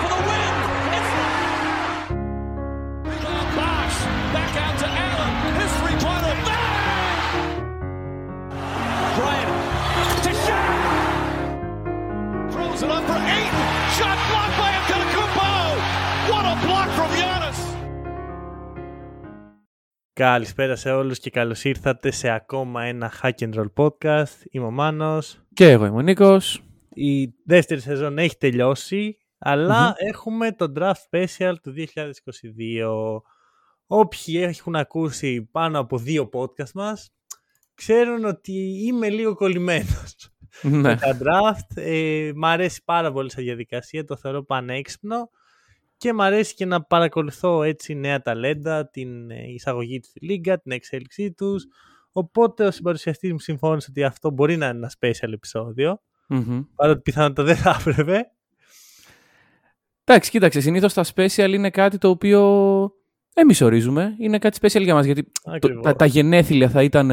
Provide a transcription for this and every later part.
for the win! It's... Bosh, back out to Allen, his three-pointer, bang! Bryant, to Shaq! Throws it up for Ayton, shot blocked by Antetokounmpo! What a block from Giannis! Καλησπέρα σε όλους και καλώς ήρθατε σε ακόμα ένα Hack and Roll podcast. Είμαι ο Μάνος. Και εγώ είμαι ο Νίκος. Η δεύτερη σεζόν έχει τελειώσει, αλλά έχουμε το draft special του 2022. Όποιοι έχουν ακούσει πάνω από δύο podcast μας, ξέρουν ότι είμαι λίγο κολλημένος με τα draft. Μ' αρέσει πάρα πολύ σαν διαδικασία, το θεωρώ πανέξυπνο. Και μου αρέσει και να παρακολουθώ έτσι νέα ταλέντα, την εισαγωγή του στη Λίγκα, την εξέλιξή τους. Οπότε ο συμπαρουσιαστής μου συμφώνησε ότι αυτό μπορεί να είναι ένα special επεισόδιο, παρότι πιθανότατα δεν θα έπρεπε. Εντάξει, κοίταξε, συνήθως τα special είναι κάτι το οποίο εμείς ορίζουμε. Είναι κάτι special για μας, γιατί τα γενέθλια θα ήταν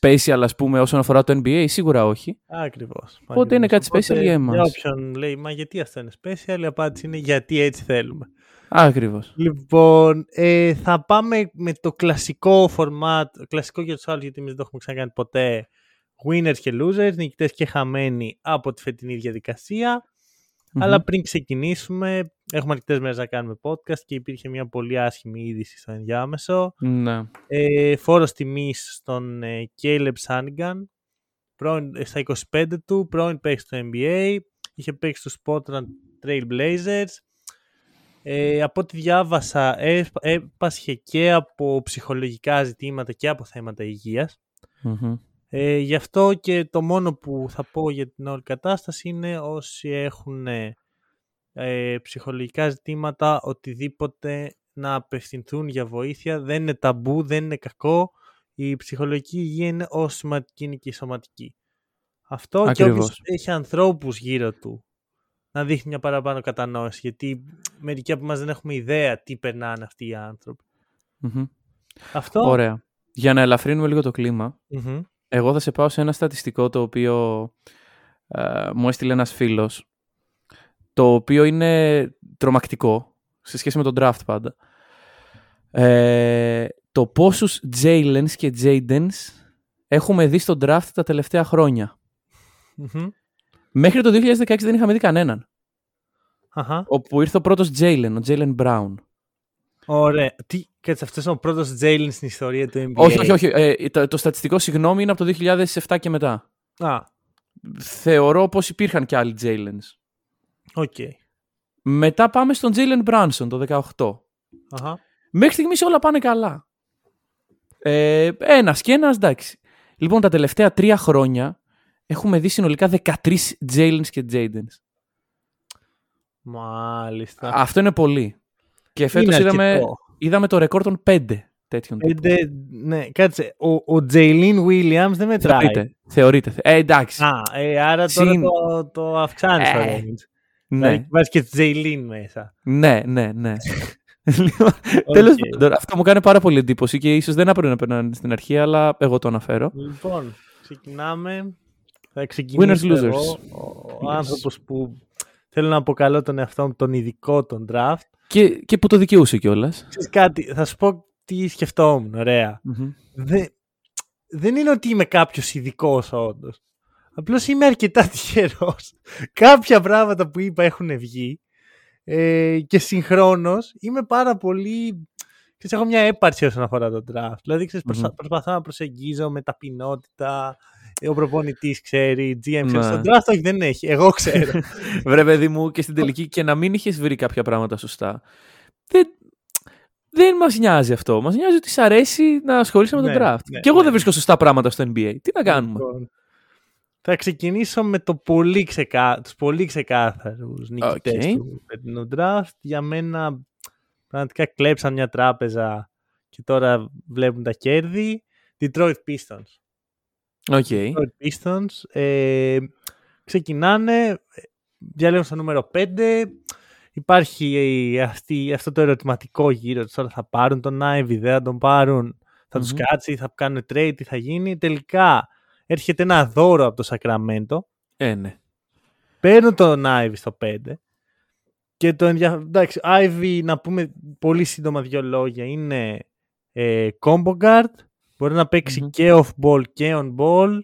special, ας πούμε, όσον αφορά το NBA, σίγουρα όχι. Ακριβώς. Οπότε είναι κάτι special για εμάς. Για όποιον λέει, μα γιατί αυτό είναι special, η απάντηση είναι γιατί έτσι θέλουμε. Ακριβώς. Λοιπόν, θα πάμε με το κλασικό format, κλασικό για τους άλλους, γιατί εμείς δεν το έχουμε ξανακάνει ποτέ, winners και losers, νικητές και χαμένοι από τη φετινή διαδικασία. Αλλά πριν ξεκινήσουμε, έχουμε αρκετές μέρες να κάνουμε podcast και υπήρχε μια πολύ άσχημη είδηση στο ενδιάμεσο. Ναι. Φόρος τιμής στον Caleb Sengun, στα 25 του, πρώην παίξει στο NBA, είχε παίξει στους Portland Trail Blazers. Από ό,τι διάβασα, έπασχε και από ψυχολογικά ζητήματα και από θέματα υγείας. Γι' αυτό και το μόνο που θα πω για την όλη κατάσταση είναι όσοι έχουν ψυχολογικά ζητήματα, οτιδήποτε, να απευθυνθούν για βοήθεια. Δεν είναι ταμπού, δεν είναι κακό. Η ψυχολογική υγεία είναι όσο σημαντική είναι και η σωματική. Αυτό. Ακριβώς. Και όποιος έχει ανθρώπους γύρω του, να δείχνει μια παραπάνω κατανόηση, γιατί μερικοί από εμάς δεν έχουμε ιδέα τι περνάνε αυτοί οι άνθρωποι. Αυτό. Ωραία. Για να ελαφρύνουμε λίγο το κλίμα, εγώ θα σε πάω σε ένα στατιστικό το οποίο μου έστειλε ένας φίλος, το οποίο είναι τρομακτικό σε σχέση με τον draft πάντα. Το πόσους Jaylens και Jadens έχουμε δει στον draft τα τελευταία χρόνια. Μέχρι το 2016 δεν είχαμε δει κανέναν. Όπου ήρθε ο πρώτος Jaylen, ο Jaylen Brown. Ωραία. Τι, κάτσε, αυτός είναι ο πρώτος Jaylen στην ιστορία του NBA. Όχι. Το στατιστικό, συγγνώμη, είναι από το 2007 και μετά. Θεωρώ πως υπήρχαν και άλλοι Jaylens. Okay. Μετά πάμε στον Jaylen Branson το 2018. Μέχρι στιγμής όλα πάνε καλά. Ένας και ένας, εντάξει. Λοιπόν, τα τελευταία 3 χρόνια έχουμε δει συνολικά 13 Jaylens και Jadens. Μάλιστα. Αυτό είναι πολύ. Και φέτος είδαμε το ρεκόρ των 5 τέτοιων τύπων. Ναι, κάτσε. Ο Τζέιλιν Βίλιαμς δεν μετράει. Θεωρείται. Εντάξει. Άρα τώρα το αυξάνει το range. Ναι. Βάζει και Τζέιλιν μέσα. Ναι. Τέλος πάντων, αυτό μου κάνει πάρα πολύ εντύπωση και ίσως δεν έπρεπε να περνάνε στην αρχή, αλλά εγώ το αναφέρω. Λοιπόν, ξεκινάμε. Θα ξεκινήσω εγώ. Ο άνθρωπος που θέλω να αποκαλώ τον εαυτό μου τον ειδικό των draft. Και που το δικαιούσε κιόλας. Θα σου πω τι σκεφτόμουν, ωραία. Δεν είναι ότι είμαι κάποιος ειδικός όντως. Απλώς είμαι αρκετά τυχερός. Κάποια πράγματα που είπα έχουν βγει. Και συγχρόνως είμαι πάρα πολύ... Έχω μια έπαρση όσον αφορά το draft. Δηλαδή, προσπαθώ να προσεγγίζω με ταπεινότητα... Ο προπονητής ξέρει, GM ξέρει. Στον draft όχι, δεν έχει. Εγώ ξέρω. Βρε παιδί μου, και στην τελική και να μην είχες βρει κάποια πράγματα σωστά. Δεν μας νοιάζει αυτό. Μας νοιάζει ότι σ' αρέσει να ασχολείσαι με τον draft. Και εγώ δεν βρίσκω σωστά πράγματα στο NBA. Τι να κάνουμε. Θα ξεκινήσω με τους πολύ ξεκάθαρους νικητές του φετινού draft. Για μένα πραγματικά κλέψαν μια τράπεζα και τώρα βλέπουν τα κέρδη. Detroit Pistons. Okay. Pistons, ξεκινάνε, διαλέγουν στο νούμερο 5. Υπάρχει αυτό το ερωτηματικό γύρω τους. Τώρα θα πάρουν τον Ivey, δεν θα τον πάρουν. θα τους κάτσει, θα κάνουν trade, τι θα γίνει. Τελικά έρχεται ένα δώρο από το Σακραμέντο. Ναι. Παίρνουν τον Ivy στο 5. Και το εντάξει, Ivy, να πούμε πολύ σύντομα δύο λόγια, είναι combo guard, μπορεί να παίξει και off-ball και on-ball,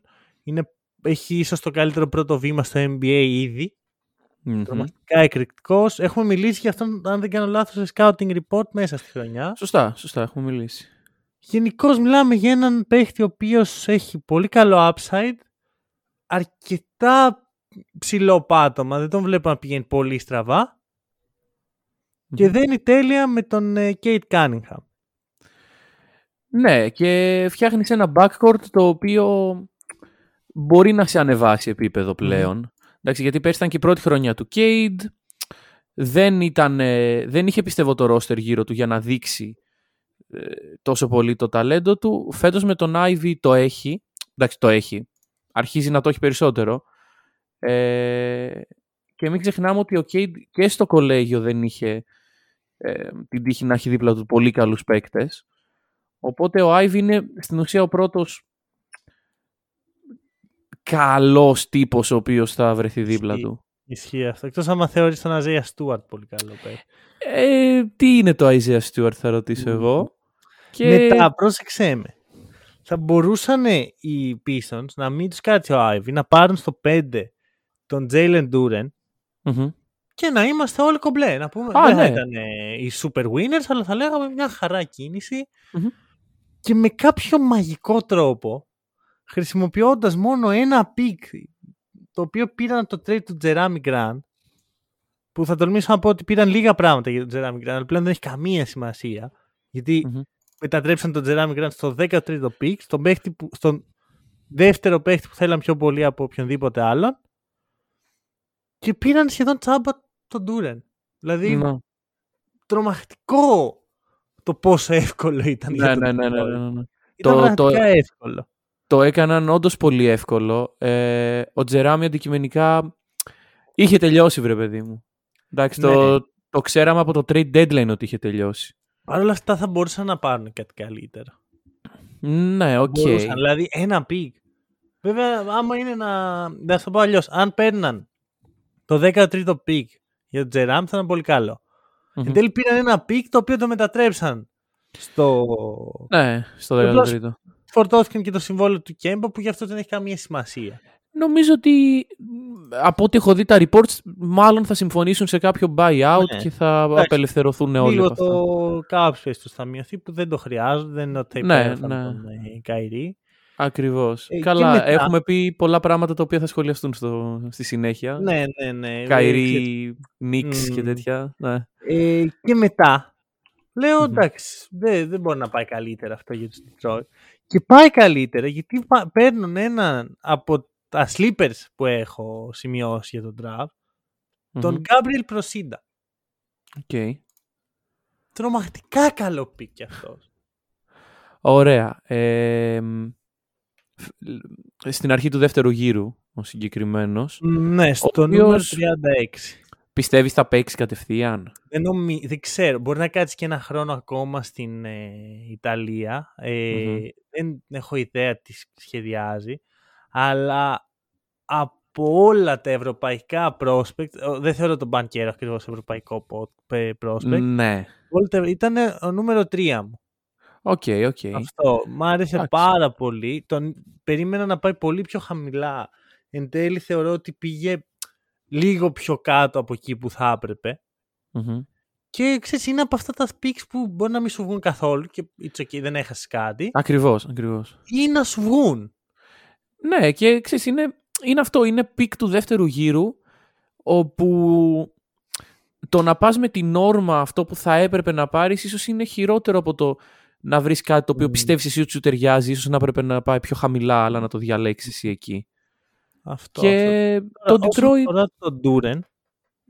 έχει ίσως το καλύτερο πρώτο βήμα στο NBA ήδη, τρομακτικά εκρηκτικός. Έχουμε μιλήσει για αυτόν, αν δεν κάνω λάθος, σε scouting report μέσα στη χρονιά. Σωστά, έχουμε μιλήσει. Γενικώς μιλάμε για έναν παίχτη ο οποίος έχει πολύ καλό upside, αρκετά ψηλό πάτωμα, δεν τον βλέπω να πηγαίνει πολύ στραβά, και δένει τέλεια με τον Cade Cunningham. Ναι, και φτιάχνεις ένα backcourt το οποίο μπορεί να σε ανεβάσει επίπεδο πλέον. Εντάξει, γιατί πέρσι ήταν και η πρώτη χρονιά του Cade, δεν είχε πιστεύω το roster γύρω του για να δείξει τόσο πολύ το ταλέντο του. Φέτος με τον Ivy το έχει, εντάξει, το έχει, αρχίζει να το έχει περισσότερο. Και μην ξεχνάμε ότι ο Cade και στο κολέγιο δεν είχε την τύχη να έχει δίπλα του πολύ καλούς παίκτες. Οπότε ο Ivy είναι στην ουσία ο πρώτος καλός τύπος ο οποίος θα βρεθεί δίπλα του. Ισχύει αυτό. Εκτός άμα θεωρείς τον Isaiah Stewart πολύ καλό παίκτη. Τι είναι το Isaiah Stewart, θα ρωτήσω εγώ. Και... μετά, πρόσεξέ με. Θα μπορούσαν οι Pistons να μην τους κάτσει ο Ivy, να πάρουν στο 5 τον Jalen Duren και να είμαστε όλοι κομπλέ. Να πούμε, δεν θα ήταν οι super winners, αλλά θα λέγαμε μια χαρά κίνηση. Και με κάποιο μαγικό τρόπο, χρησιμοποιώντας μόνο ένα pick, το οποίο πήραν το trade του Jeremy Grant, που θα τολμήσω να πω ότι πήραν λίγα πράγματα για τον Jeremy Grant, αλλά πλέον δεν έχει καμία σημασία, γιατί μετατρέψαν τον Jeremy Grant στο 13ο pick, στον δεύτερο παίχτη που θέλαν πιο πολύ από οποιονδήποτε άλλον, και πήραν σχεδόν τσάμπα τον Duren. Δηλαδή, τρομακτικό το πόσο εύκολο ήταν. Ναι. Ήταν πραγματικά εύκολο. Το έκαναν όντως πολύ εύκολο. Ο Τζεράμι αντικειμενικά είχε τελειώσει, βρε παιδί μου. Εντάξει, το ξέραμε από το trade deadline ότι είχε τελειώσει. Παρ' όλα αυτά θα μπορούσαν να πάρουν κάτι καλύτερο. Ναι, οκ. Μπορούσαν, δηλαδή ένα πικ. Βέβαια, άμα είναι να... θα το πω αλλιώς. Αν παίρναν το 13ο πικ για τον Τζεράμι θα ήταν πολύ καλό. Εν τέλει πήραν ένα πικ το οποίο το μετατρέψαν στο... ναι, στο 13ο. Φορτώθηκαν και το συμβόλαιο του Κέμπα που γι' αυτό δεν έχει καμία σημασία. Νομίζω ότι από ό,τι έχω δει τα reports, μάλλον θα συμφωνήσουν σε κάποιο buyout και θα απελευθερωθούν όλοι από αυτό. Λίγο το cap space τους θα μειωθεί που δεν το χρειάζονται, δεν είναι ότι υπέρθαν τον Καϊρή. Ακριβώς. Καλά, μετά... έχουμε πει πολλά πράγματα τα οποία θα σχολιαστούν στη συνέχεια. Ναι. Καϊρή, Νίξ και τέτοια. Ναι. Και μετά... λέω εντάξει, δεν μπορεί να πάει καλύτερα αυτό για τους Detroit. Και πάει καλύτερα γιατί παίρνουν έναν από τα sleepers που έχω σημειώσει για τον draft, τον Gabriel Procida. Okay. Τρομακτικά καλό pick κι αυτός. Ωραία. Στην αρχή του δεύτερου γύρου ο συγκεκριμένος. Ναι, στο νούμερο 36. Πιστεύεις θα παίξει κατευθείαν? Δεν ξέρω. Μπορεί να κάτσει και ένα χρόνο ακόμα στην Ιταλία. Δεν έχω ιδέα τι σχεδιάζει. Αλλά από όλα τα ευρωπαϊκά prospect, δεν θεωρώ τον Μπανκέρο ακριβώς ευρωπαϊκό prospect. Ναι. Ήταν ο νούμερο 3 μου. Οκ. Αυτό. Μ' άρεσε πάρα πολύ. Τον περίμενα να πάει πολύ πιο χαμηλά. Εν τέλει θεωρώ ότι πήγε λίγο πιο κάτω από εκεί που θα έπρεπε. Και ξέρεις, είναι από αυτά τα picks που μπορεί να μην σου βγουν καθόλου και δεν έχασες κάτι. Ακριβώς. Ή να σου βγουν. Ναι, και ξέρεις, είναι αυτό. Είναι pick του δεύτερου γύρου, όπου το να πας με την όρμα αυτό που θα έπρεπε να πάρεις ίσως είναι χειρότερο από το να βρεις κάτι το οποίο πιστεύεις εσύ ότι σου ταιριάζει. Ίσως να έπρεπε να πάει πιο χαμηλά, αλλά να το διαλέξεις εσύ εκεί. Αυτό. Όσον αφορά τον Duren,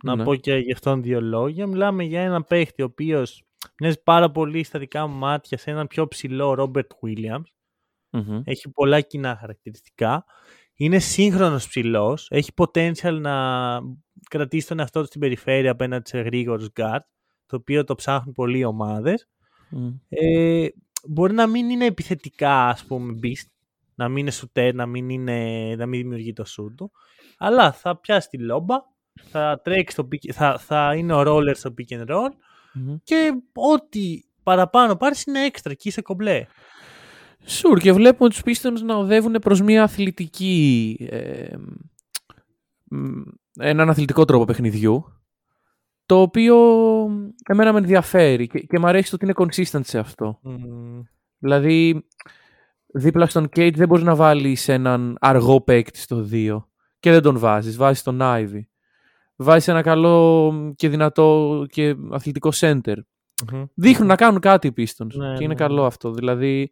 να πω και γι' αυτόν δύο λόγια, μιλάμε για ένα παίχτη ο οποίος μοιάζει πάρα πολύ στα δικά μου μάτια σε έναν πιο ψηλό Robert Williams. Έχει πολλά κοινά χαρακτηριστικά. Είναι σύγχρονος ψηλός. Έχει potential να κρατήσει τον εαυτό του στην περιφέρεια απέναντι σε γρήγορους guard, το οποίο το ψάχνουν πολλοί ομάδες. μπορεί να μην είναι επιθετικά, ας πούμε, beast, να μην είναι σουτέρ, να μην δημιουργεί το σουτ του, αλλά θα πιάσει τη λόμπα, θα τρέξει το pick, θα είναι ο roller στο pick and roll, mm-hmm. και ό,τι παραπάνω πάρεις είναι έξτρα και είσαι κομπλέ. Sure, και βλέπουμε τους Pistons να οδεύουν προς μια αθλητική, έναν αθλητικό τρόπο παιχνιδιού, το οποίο εμένα με ενδιαφέρει και μου αρέσει το ότι είναι consistent σε αυτό. Mm. Δηλαδή, δίπλα στον Cade δεν μπορείς να βάλεις έναν αργό παίκτη στο 2 και δεν τον βάζεις. Βάζεις τον Ivey. Βάζεις ένα καλό και δυνατό και αθλητικό center. Mm-hmm. Δείχνουν να κάνουν κάτι οι Pistons, και είναι καλό αυτό. Δηλαδή,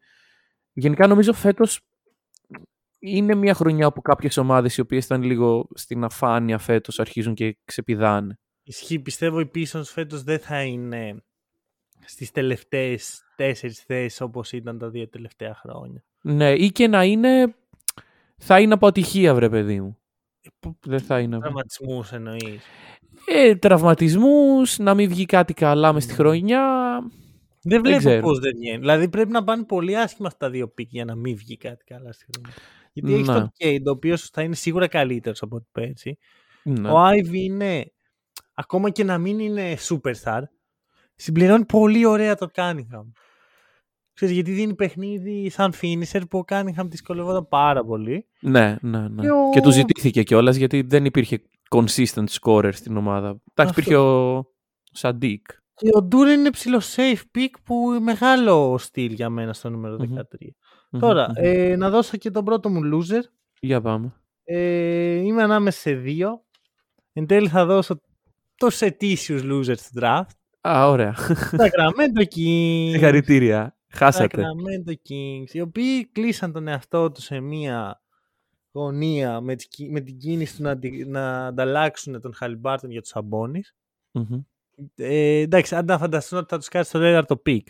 γενικά νομίζω φέτος είναι μια χρονιά που κάποιες ομάδες οι οποίες ήταν λίγο στην αφάνεια φέτος αρχίζουν και ξεπηδάνε. Ισχύει, πιστεύω οι Pistons φέτος δεν θα είναι στις τελευταίες 4 θέσεις όπως ήταν τα 2 τελευταία χρόνια. Ναι, ή και να είναι, θα είναι από ατυχία, βρε παιδί μου. Δεν θα είναι. Τραυματισμούς εννοείς. Τραυματισμούς, να μην βγει κάτι καλά μες στη χρονιά. Δεν βλέπω πώς δεν βγαίνει. Δηλαδή πρέπει να πάνε πολύ άσχημα στα δύο πικ για να μην βγει κάτι καλά στη χρονιά. Γιατί έχει τον Cade, ο οποίος θα είναι σίγουρα καλύτερος από ό,τι πέρσι. Ο Ivey είναι, ακόμα και να μην είναι superstar, συμπληρώνει πολύ ωραία το Cunningham. Ξέρεις, γιατί δίνει παιχνίδι σαν finisher που ο Cunningham δυσκολευόταν πάρα πολύ. Ναι. Και του ζητήθηκε κιόλας γιατί δεν υπήρχε consistent scorer στην ομάδα. Εντάξει, υπήρχε ο Σαντίκ. Και ο Duren είναι ψηλό safe pick που είναι μεγάλο στυλ για μένα στο νούμερο 13. Mm-hmm. Τώρα, να δώσω και τον πρώτο μου loser. Για πάμε. Είμαι ανάμεσα σε δύο. Εν τέλει θα δώσω τους ετήσιους losers του draft. Α, ωραία. Sacramento Kings. Συγχαρητήρια. Χάσατε. Sacramento Kings, οι οποίοι κλείσαν τον εαυτό τους σε μία γωνία με την κίνηση του να ανταλλάξουν τον Halliburton για τους Sabonis. Mm-hmm. Εντάξει, αν τα φανταστούν ότι θα τους κάτσει στο τέταρτο πικ.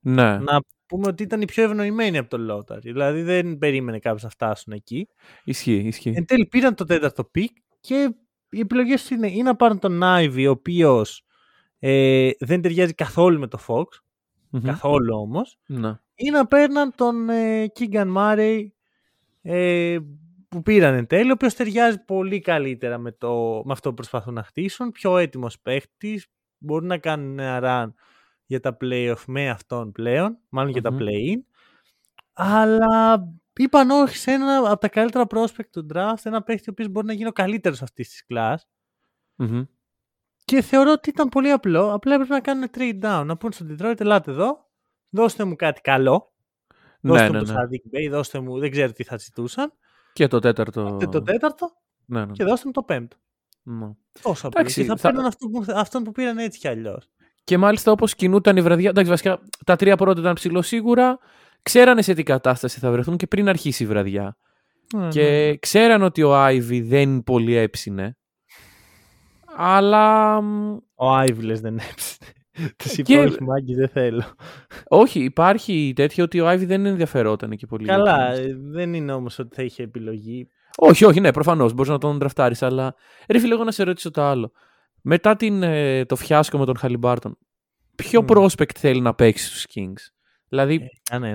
Ναι. Να πούμε ότι ήταν οι πιο ευνοημένοι από τον Lottery. Δηλαδή δεν περίμενε κάποιος να φτάσουν εκεί. Ισχύει. Εν τέλει πήραν το τέταρτο πικ και οι επιλογές είναι ή να πάρουν τον Ivey, ο οποίος δεν ταιριάζει καθόλου με το Fox, καθόλου όμως, ή να παίρναν τον Keegan Murray που πήραν εν τέλει, ο οποίος ταιριάζει πολύ καλύτερα με αυτό που προσπαθούν να χτίσουν, πιο έτοιμος παίχτης, μπορούν να κάνουν ένα run για τα play-off με αυτόν πλέον, μάλλον για τα play-in, αλλά είπαν όχι σε ένα από τα καλύτερα prospect του draft, ένα παίχτη ο οποίος μπορεί να γίνει ο καλύτερος αυτής της κλάσης. Mm-hmm. Και θεωρώ ότι ήταν πολύ απλό. Απλά έπρεπε να κάνουν trade down. Να πούνε στον Detroit, ελάτε εδώ, δώστε μου κάτι καλό. Δώστε μου το Sadiq Bey, δώστε μου, δεν ξέρω τι θα ζητούσαν. Και το τέταρτο. Ναι. Και δώστε μου το πέμπτο. Τόσο απλό. Και θα παίρνουν αυτόν που πήραν έτσι κι αλλιώς. Και μάλιστα όπως κινούταν η βραδιά. Εντάξει, βασικά τα τρία πρώτα ήταν ψηλό σίγουρα. Ξέρανε σε τι κατάσταση θα βρεθούν και πριν αρχίσει η βραδιά. Και ξέραν ότι ο Ivey δεν πολύ έψινε. Αλλά. Ο Ivey δεν έψινε. Τις υπόλοιπες μάγκες δεν θέλω. Όχι, υπάρχει τέτοιο ότι ο Ivey δεν ενδιαφερόταν εκεί πολύ. Καλά, δεν είναι όμως ότι θα είχε επιλογή. Όχι, ναι, προφανώς. Μπορείς να τον τραφτάρεις, αλλά. Ρε φίλε, εγώ να σε ρωτήσω το άλλο. Μετά το φιάσκο με τον Halliburton, ποιο prospect θέλει να παίξει στους Kings? Δηλαδή. Ναι.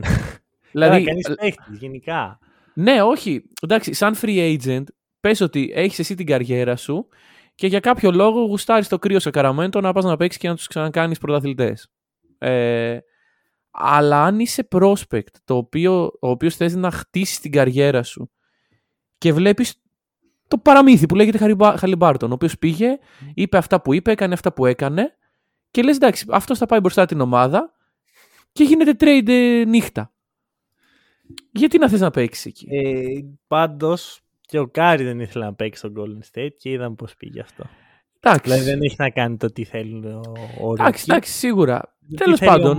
Δηλαδή. Κανείς παίχτης, γενικά. Ναι, όχι. Εντάξει, σαν free agent, πες ότι έχεις εσύ την καριέρα σου. Και για κάποιο λόγο γουστάρεις το κρύο σε Καραμέντο να πας να παίξεις και να τους ξανακάνεις πρωταθλητές. Αλλά αν είσαι prospect, ο οποίος θες να χτίσεις την καριέρα σου και βλέπεις το παραμύθι που λέγεται Halliburton, ο οποίος πήγε, είπε αυτά που είπε, έκανε αυτά που έκανε και λες εντάξει, αυτός θα πάει μπροστά την ομάδα και γίνεται trade νύχτα. Γιατί να θες να παίξεις εκεί? Πάντως... Και ο Κάρι δεν ήθελε να παίξει στον Golden State και είδαμε πώς πήγε αυτό. Εντάξει. Δηλαδή δεν έχει να κάνει το τι θέλει ο Ρούκι. Εντάξει, σίγουρα. Τέλος πάντων.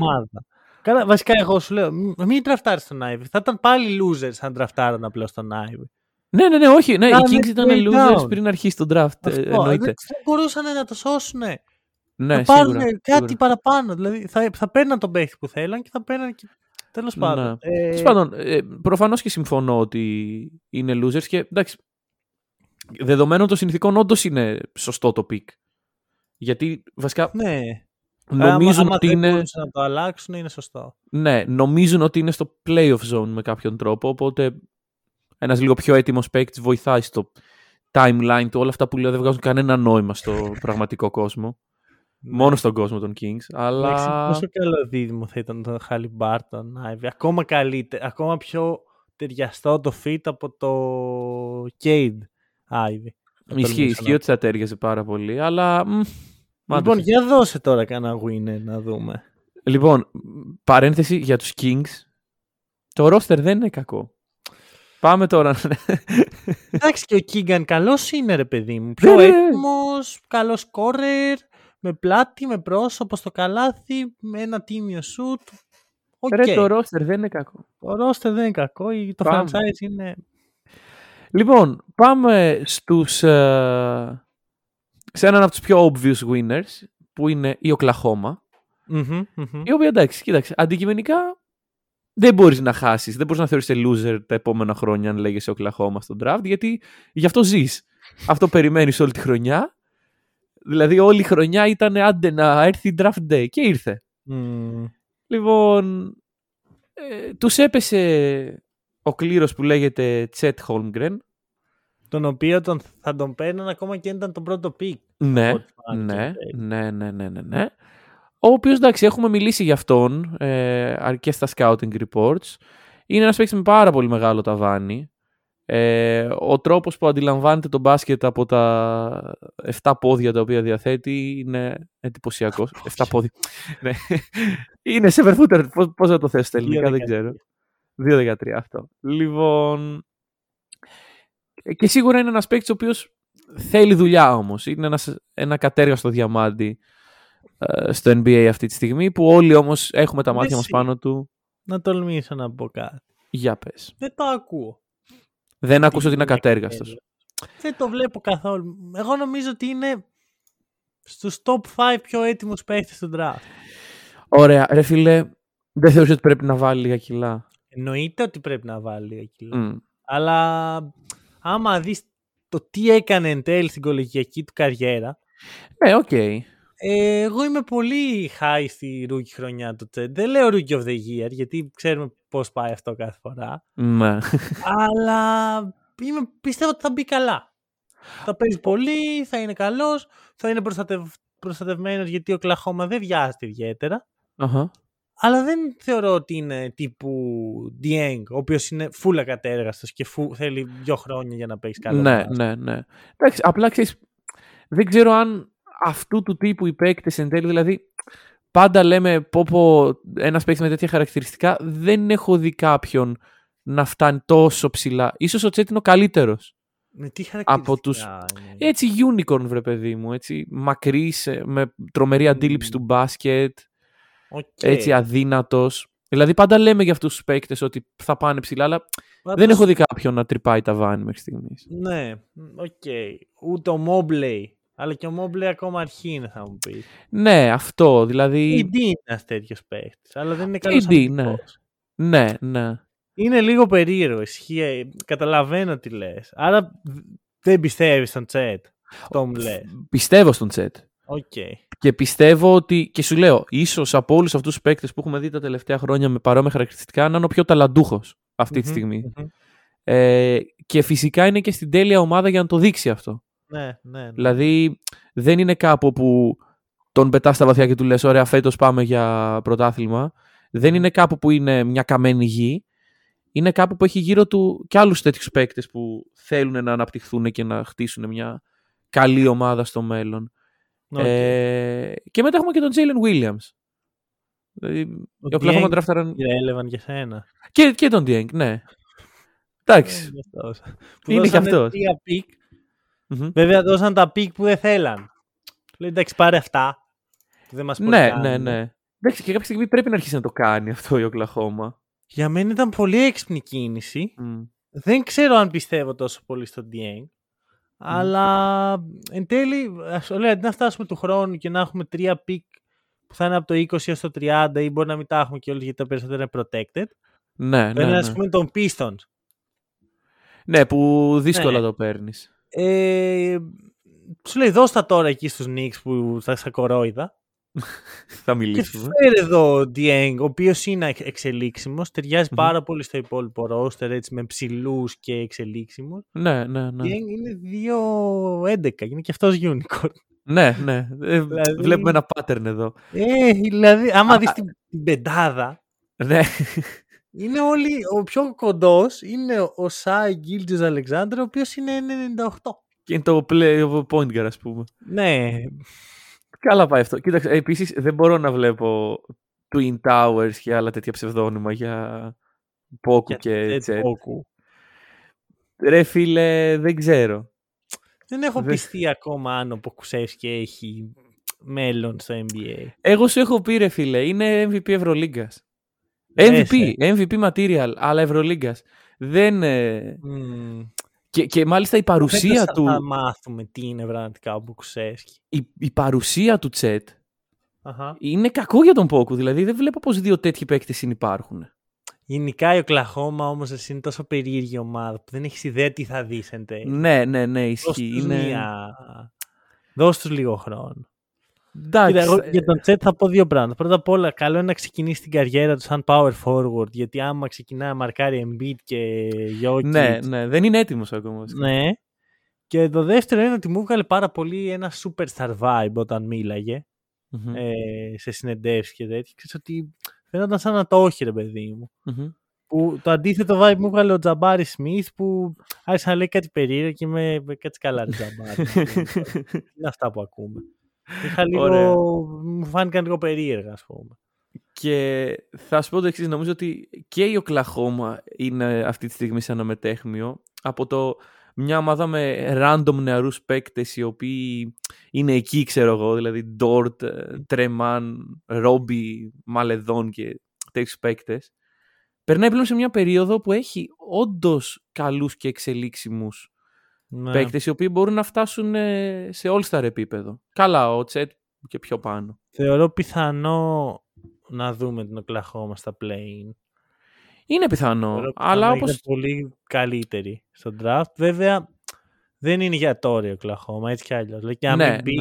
Καλά, βασικά, εγώ σου λέω, μην τραφτάρεις τον Ivey. Θα ήταν πάλι losers αν τραφτάραν απλά στον Ivey. Ναι, όχι. Ναι, οι Kings ήταν losers πριν αρχίσει τον draft. Δεν μπορούσαν να το σώσουν. Ναι, να πάρουν κάτι παραπάνω. Δηλαδή θα παίρναν τον παίχτη που θέλαν και θα παίρναν. Τέλος πάντων. Προφανώς και συμφωνώ ότι είναι losers και εντάξει, δεδομένων των συνθηκών όντως είναι σωστό το pick. Γιατί βασικά Νομίζουν άμα ότι δεν είναι... μπορούσαν να το αλλάξουν, είναι σωστό. Ναι, νομίζουν ότι είναι στο playoff zone με κάποιον τρόπο, οπότε ένας λίγο πιο έτοιμος παίκτης βοηθάει στο timeline του. Όλα αυτά που λέω δεν βγάζουν κανένα νόημα στο πραγματικό κόσμο. Μόνο στον κόσμο των Kings. Αλλά... πόσο καλό δίδυμο θα ήταν τον Χαλιμπάρτον, Άιβι. Ακόμα καλύτερο, ακόμα πιο ταιριαστό το fit από το Cade Άιβι. Ισχύει ότι θα τέριαζε πάρα πολύ, αλλά... Λοιπόν, για δώσε τώρα κανένα winner να δούμε. Λοιπόν, παρένθεση για τους Kings. Το roster δεν είναι κακό. Πάμε τώρα. Εντάξει, και ο Keegan καλός είναι, ρε παιδί μου. Πιο έτοιμος, καλός scorer, με πλάτη, με πρόσωπο στο καλάθι, με ένα τίμιο σουτ. Okay. Ρε, το roster δεν είναι κακό. Το roster δεν είναι κακό, το franchise είναι... Λοιπόν, πάμε στους... σε έναν από τους πιο obvious winners, που είναι η Οκλαχώμα, η οποία, εντάξει, κοίταξε, αντικειμενικά δεν μπορείς να χάσεις, δεν μπορείς να θεωρείς loser τα επόμενα χρόνια αν λέγεσαι Οκλαχώμα στον draft, γιατί γι' αυτό ζεις. Αυτό περιμένεις όλη τη χρονιά. Δηλαδή όλη η χρονιά ήταν άντε να έρθει draft day και ήρθε. Λοιπόν, τους έπεσε ο κλήρος που λέγεται Chet Holmgren, τον οποίο θα τον παίρναν ακόμα και ήταν τον πρώτο πικ. Ναι. Ο οποίος, εντάξει, έχουμε μιλήσει για αυτόν και στα scouting reports. Είναι ένας παίκτης με πάρα πολύ μεγάλο ταβάνι. Ο τρόπος που αντιλαμβάνεται τον μπάσκετ από τα 7 πόδια τα οποία διαθέτει είναι εντυπωσιακός. 7 πόδια. Ναι. Είναι σε βερφούτερ. Πώς να το θες στα ελληνικά, δεν ξέρω. 2-13 αυτό. Λοιπόν... Και σίγουρα είναι ένας παίκτης ο οποίος θέλει δουλειά όμως. Είναι ένα κατέργαστο διαμάντι στο NBA αυτή τη στιγμή, που όλοι όμως έχουμε τα μάτια μας πάνω του. Να τολμήσω να πω κάτι. Για πες. Δεν το ακούω. Δεν ακούσω ότι είναι ακατέργαστος. Δεν το βλέπω καθόλου. Εγώ νομίζω ότι είναι στους top 5 πιο έτοιμους παίκτες του draft. Ωραία. Ρε φίλε, δεν θεωρείς ότι πρέπει να βάλει λίγα κιλά? Εννοείται ότι πρέπει να βάλει λίγα κιλά. Αλλά... άμα δεις το τι έκανε εν τέλει στην κολεγιακή του καριέρα. Ναι, οκ. Εγώ είμαι πολύ high στη ρούκι χρονιά του Τσέντ. Δεν λέω rookie of the year, γιατί ξέρουμε πώς πάει αυτό κάθε φορά. Ναι. Αλλά πιστεύω ότι θα μπει καλά. Θα παίζει πολύ, θα είναι καλός, θα είναι προστατευμένος, γιατί ο Κλαχώμα δεν βιάζεται ιδιαίτερα. Αλλά δεν θεωρώ ότι είναι τύπου Dieng, ο οποίος είναι φούλα κατέργαστος και θέλει 2 χρόνια για να παίξει καλό. Ναι. Εντάξει, απλά ξέρεις, δεν ξέρω αν αυτού του τύπου οι παίκτες εν τέλει, δηλαδή πάντα λέμε πω ένας παίκτης με τέτοια χαρακτηριστικά, δεν έχω δει κάποιον να φτάνει τόσο ψηλά. Ίσως ο Τσέτ είναι ο καλύτερος. Με τι χαρακτηριστικά από τους... Έτσι unicorn, βρε παιδί μου, έτσι μακρύς, με τρομερή αντίληψη του μπάσκετ. Έτσι αδύνατος. Δηλαδή πάντα λέμε για αυτούς τους παίκτες ότι θα πάνε ψηλά, αλλά δεν έχω δει κάποιον να τρυπάει τα βάνη μέχρι στιγμής. Ναι, οκ. Ούτε ο Μόμπλεϊ, αλλά και ο Μόμπλεϊ ακόμα αρχή είναι, θα μου πει. Ναι, αυτό δηλαδή. Η Ντί είναι ένας τέτοιος παίκτης, αλλά δεν είναι καλός αντιπός. Ναι. Είναι λίγο περίεργο, ισχύει, καταλαβαίνω τι λες. Άρα δεν πιστεύεις στον Τσέτ? Πιστεύω στον Τσέτ. Okay. Και πιστεύω ότι, και σου λέω, ίσως από όλους αυτούς τους παίκτες που έχουμε δει τα τελευταία χρόνια με παρόμοια χαρακτηριστικά, να είναι ο πιο ταλαντούχος αυτή τη στιγμή. Και φυσικά είναι και στην τέλεια ομάδα για να το δείξει αυτό. Ναι. Δηλαδή δεν είναι κάπου που τον πετάς στα βαθιά και του λες ωραία, φέτος πάμε για πρωτάθλημα. Δεν είναι κάπου που είναι μια καμένη γη. Είναι κάπου που έχει γύρω του και άλλους τέτοιους παίκτες που θέλουν να αναπτυχθούν και να χτίσουν μια καλή ομάδα στο μέλλον. Και μετά έχουμε και τον Τζέιλεν Βίλιαμς. Ο Κλαχώμα τράφταραν. Έλεβαν και σένα. Και τον Dieng, ναι. Εντάξει. Είναι και αυτός. Βέβαια δώσαν τα πικ που δεν θέλαν. Λέει εντάξει, πάρε αυτά. Ναι. Εντάξει, και κάποια στιγμή πρέπει να αρχίσει να το κάνει αυτό η Οκλαχώμα. Για μένα ήταν πολύ έξυπνη κίνηση. Δεν ξέρω αν πιστεύω τόσο πολύ στον Dieng. Αλλά εν τέλει, λέει, αντί να φτάσουμε του χρόνου και να έχουμε 3 πικ που θα είναι από το 20 έως το 30, ή μπορεί να μην τα έχουμε και όλοι γιατί τα περισσότερα είναι protected. Ναι. Ας πούμε τον Pistons. Ναι, που δύσκολα το παίρνεις. Σου λέει, δώσ' τα τώρα εκεί στους Knicks που θα είσαι κορόιδα. Θα μιλήσουμε. Και φέρε εδώ ο Dieng, ο οποίος είναι εξελίξιμος, ταιριάζει πάρα πολύ στο υπόλοιπο ρόστερ, έτσι, με ψηλούς και εξελίξιμος. Ναι, ναι, ναι. Dieng είναι 2-11, είναι και αυτός unicorn. Ναι, ναι. Δηλαδή... Βλέπουμε ένα pattern εδώ. Δηλαδή, άμα δεις την πεντάδα. Ναι. Είναι όλοι, ο πιο κοντός είναι ο Shai Gilgeous-Alexander, ο οποίος είναι 98. Και είναι το play point guard, ας πούμε. Ναι. Καλά πάει αυτό. Κοίταξε, επίσης δεν μπορώ να βλέπω Twin Towers και άλλα τέτοια ψευδόνυμα για Πόκου και Τσέτ. Ρε φίλε, δεν ξέρω. Δεν έχω πιστεί ακόμα αν ο Ποκουσεύσκι έχει μέλλον στο NBA. Εγώ σου έχω πει, ρε φίλε, είναι MVP Ευρωλίγκας. MVP material, αλλά Ευρωλίγκας. Δεν... Και μάλιστα η παρουσία του... Θα μάθουμε τι είναι πραγματικά ο Ποκουσεύσκι. Η παρουσία του Τσέτ είναι κακό για τον Πόκου. Δηλαδή δεν βλέπω πως δύο τέτοιοι παίκτες συνυπάρχουν. Γενικά η Οκλαχώμα όμως είναι τόσο περίεργη ομάδα που δεν έχεις ιδέα τι θα δεις εν τέλει. Ναι, ναι, ναι, ισχύει. Δώσ' τους λίγο χρόνο. Κοίτα, εγώ για τον Τσέτ θα πω δύο πράγματα. Πρώτα απ' όλα, καλό είναι να ξεκινήσει την καριέρα του σαν power forward, γιατί άμα ξεκινάει να μαρκάρει Embiid και Jokic. Ναι, ναι, δεν είναι έτοιμος ακόμα. Ναι. Και το δεύτερο είναι ότι μου βγάλε πάρα πολύ ένα superstar vibe όταν μίλαγε σε συνεντεύσεις και τέτοια. Ξέρεις ότι φαίνονταν σαν να το όχι, ρε παιδί μου. Που το αντίθετο vibe μου βγάλε ο Τζαμπάρι Σμιθ, που άρχισε να λέει κάτι περίεργο και είμαι κάτι καλά, ρε Τζαμπάρι. Είναι αυτά που ακούμε. Μου φάνηκαν λίγο περίεργα, ας πούμε. Και θα σου πω το εξής, νομίζω ότι και η Οκλαχώμα είναι αυτή τη στιγμή σε ένα μετέχμιο από το μια ομάδα με random νεαρούς παίκτες οι οποίοι είναι εκεί, ξέρω εγώ, δηλαδή Ντόρτ, Τρεμάν, Ρόμπι, Μαλεδόν και τέτοιους παίκτες. Περνάει πλέον σε μια περίοδο που έχει όντως καλούς και εξελίξιμους παίκτες οι οποίοι μπορούν να φτάσουν σε all-star επίπεδο. Καλά, ο Τσέτ και πιο πάνω. Θεωρώ πιθανό να δούμε την Οκλαχώμα στα play-in. Είναι πιθανό, αλλά όπως... Είναι πολύ καλύτερη στο draft. Βέβαια, δεν είναι για τώρα η Οκλαχώμα, έτσι κι αλλιώς. Δηλαδή, αν μην μπει,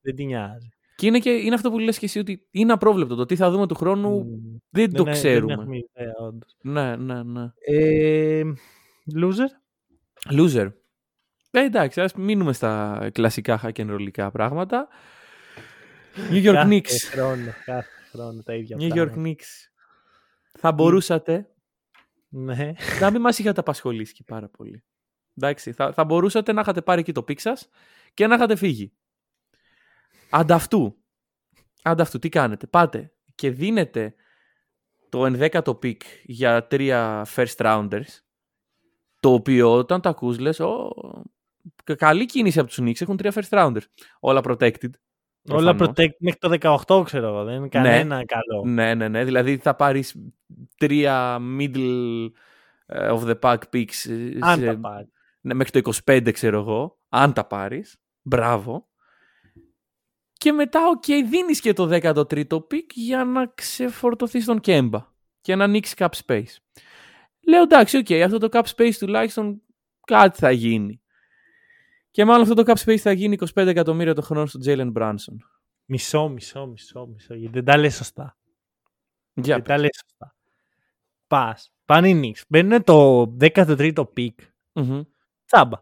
δεν την νοιάζει. Και είναι αυτό που λες και εσύ, ότι είναι απρόβλεπτο. Το τι θα δούμε του χρόνου δεν το ξέρουμε. Δεν έχουμε ιδέα, όντως. Ναι, ναι, ναι. Loser. Εντάξει, ας μείνουμε στα κλασικά hack and roll πράγματα. New York Knicks. Κάθε χρόνο τα ίδια New York Knicks. Θα μπορούσατε να μην μας είχατε απασχολήσει και πάρα πολύ. Εντάξει, θα μπορούσατε να είχατε πάρει εκεί το πικ σας και να είχατε φύγει. Ανταυτού, τι κάνετε? Πάτε και δίνετε το 11ο πικ για 3 first rounders, το οποίο όταν τα ακούς λες καλή κίνηση από τους Knicks, έχουν 3 first rounders. Όλα protected. Όλα protected μέχρι το 18, ξέρω εγώ. Δεν είναι κανένα καλό. Ναι, ναι, ναι. Δηλαδή θα πάρεις 3 middle of the pack picks. Αν τα πάρεις. Ναι, μέχρι το 25, ξέρω εγώ. Αν τα πάρεις. Μπράβο. Και μετά, δίνεις και το 13ο pick για να ξεφορτωθείς τον Kemba και να ανοίξει cap space. Λέω εντάξει, αυτό το cap space τουλάχιστον κάτι θα γίνει. Και μάλλον αυτό το cap space θα γίνει 25 εκατομμύρια το χρόνο στον Jalen Branson. Μισό, γιατί δεν τα λες σωστά. Πάνε οι Knicks. Μπαίνουν το 13ο πικ. Τσάμπα.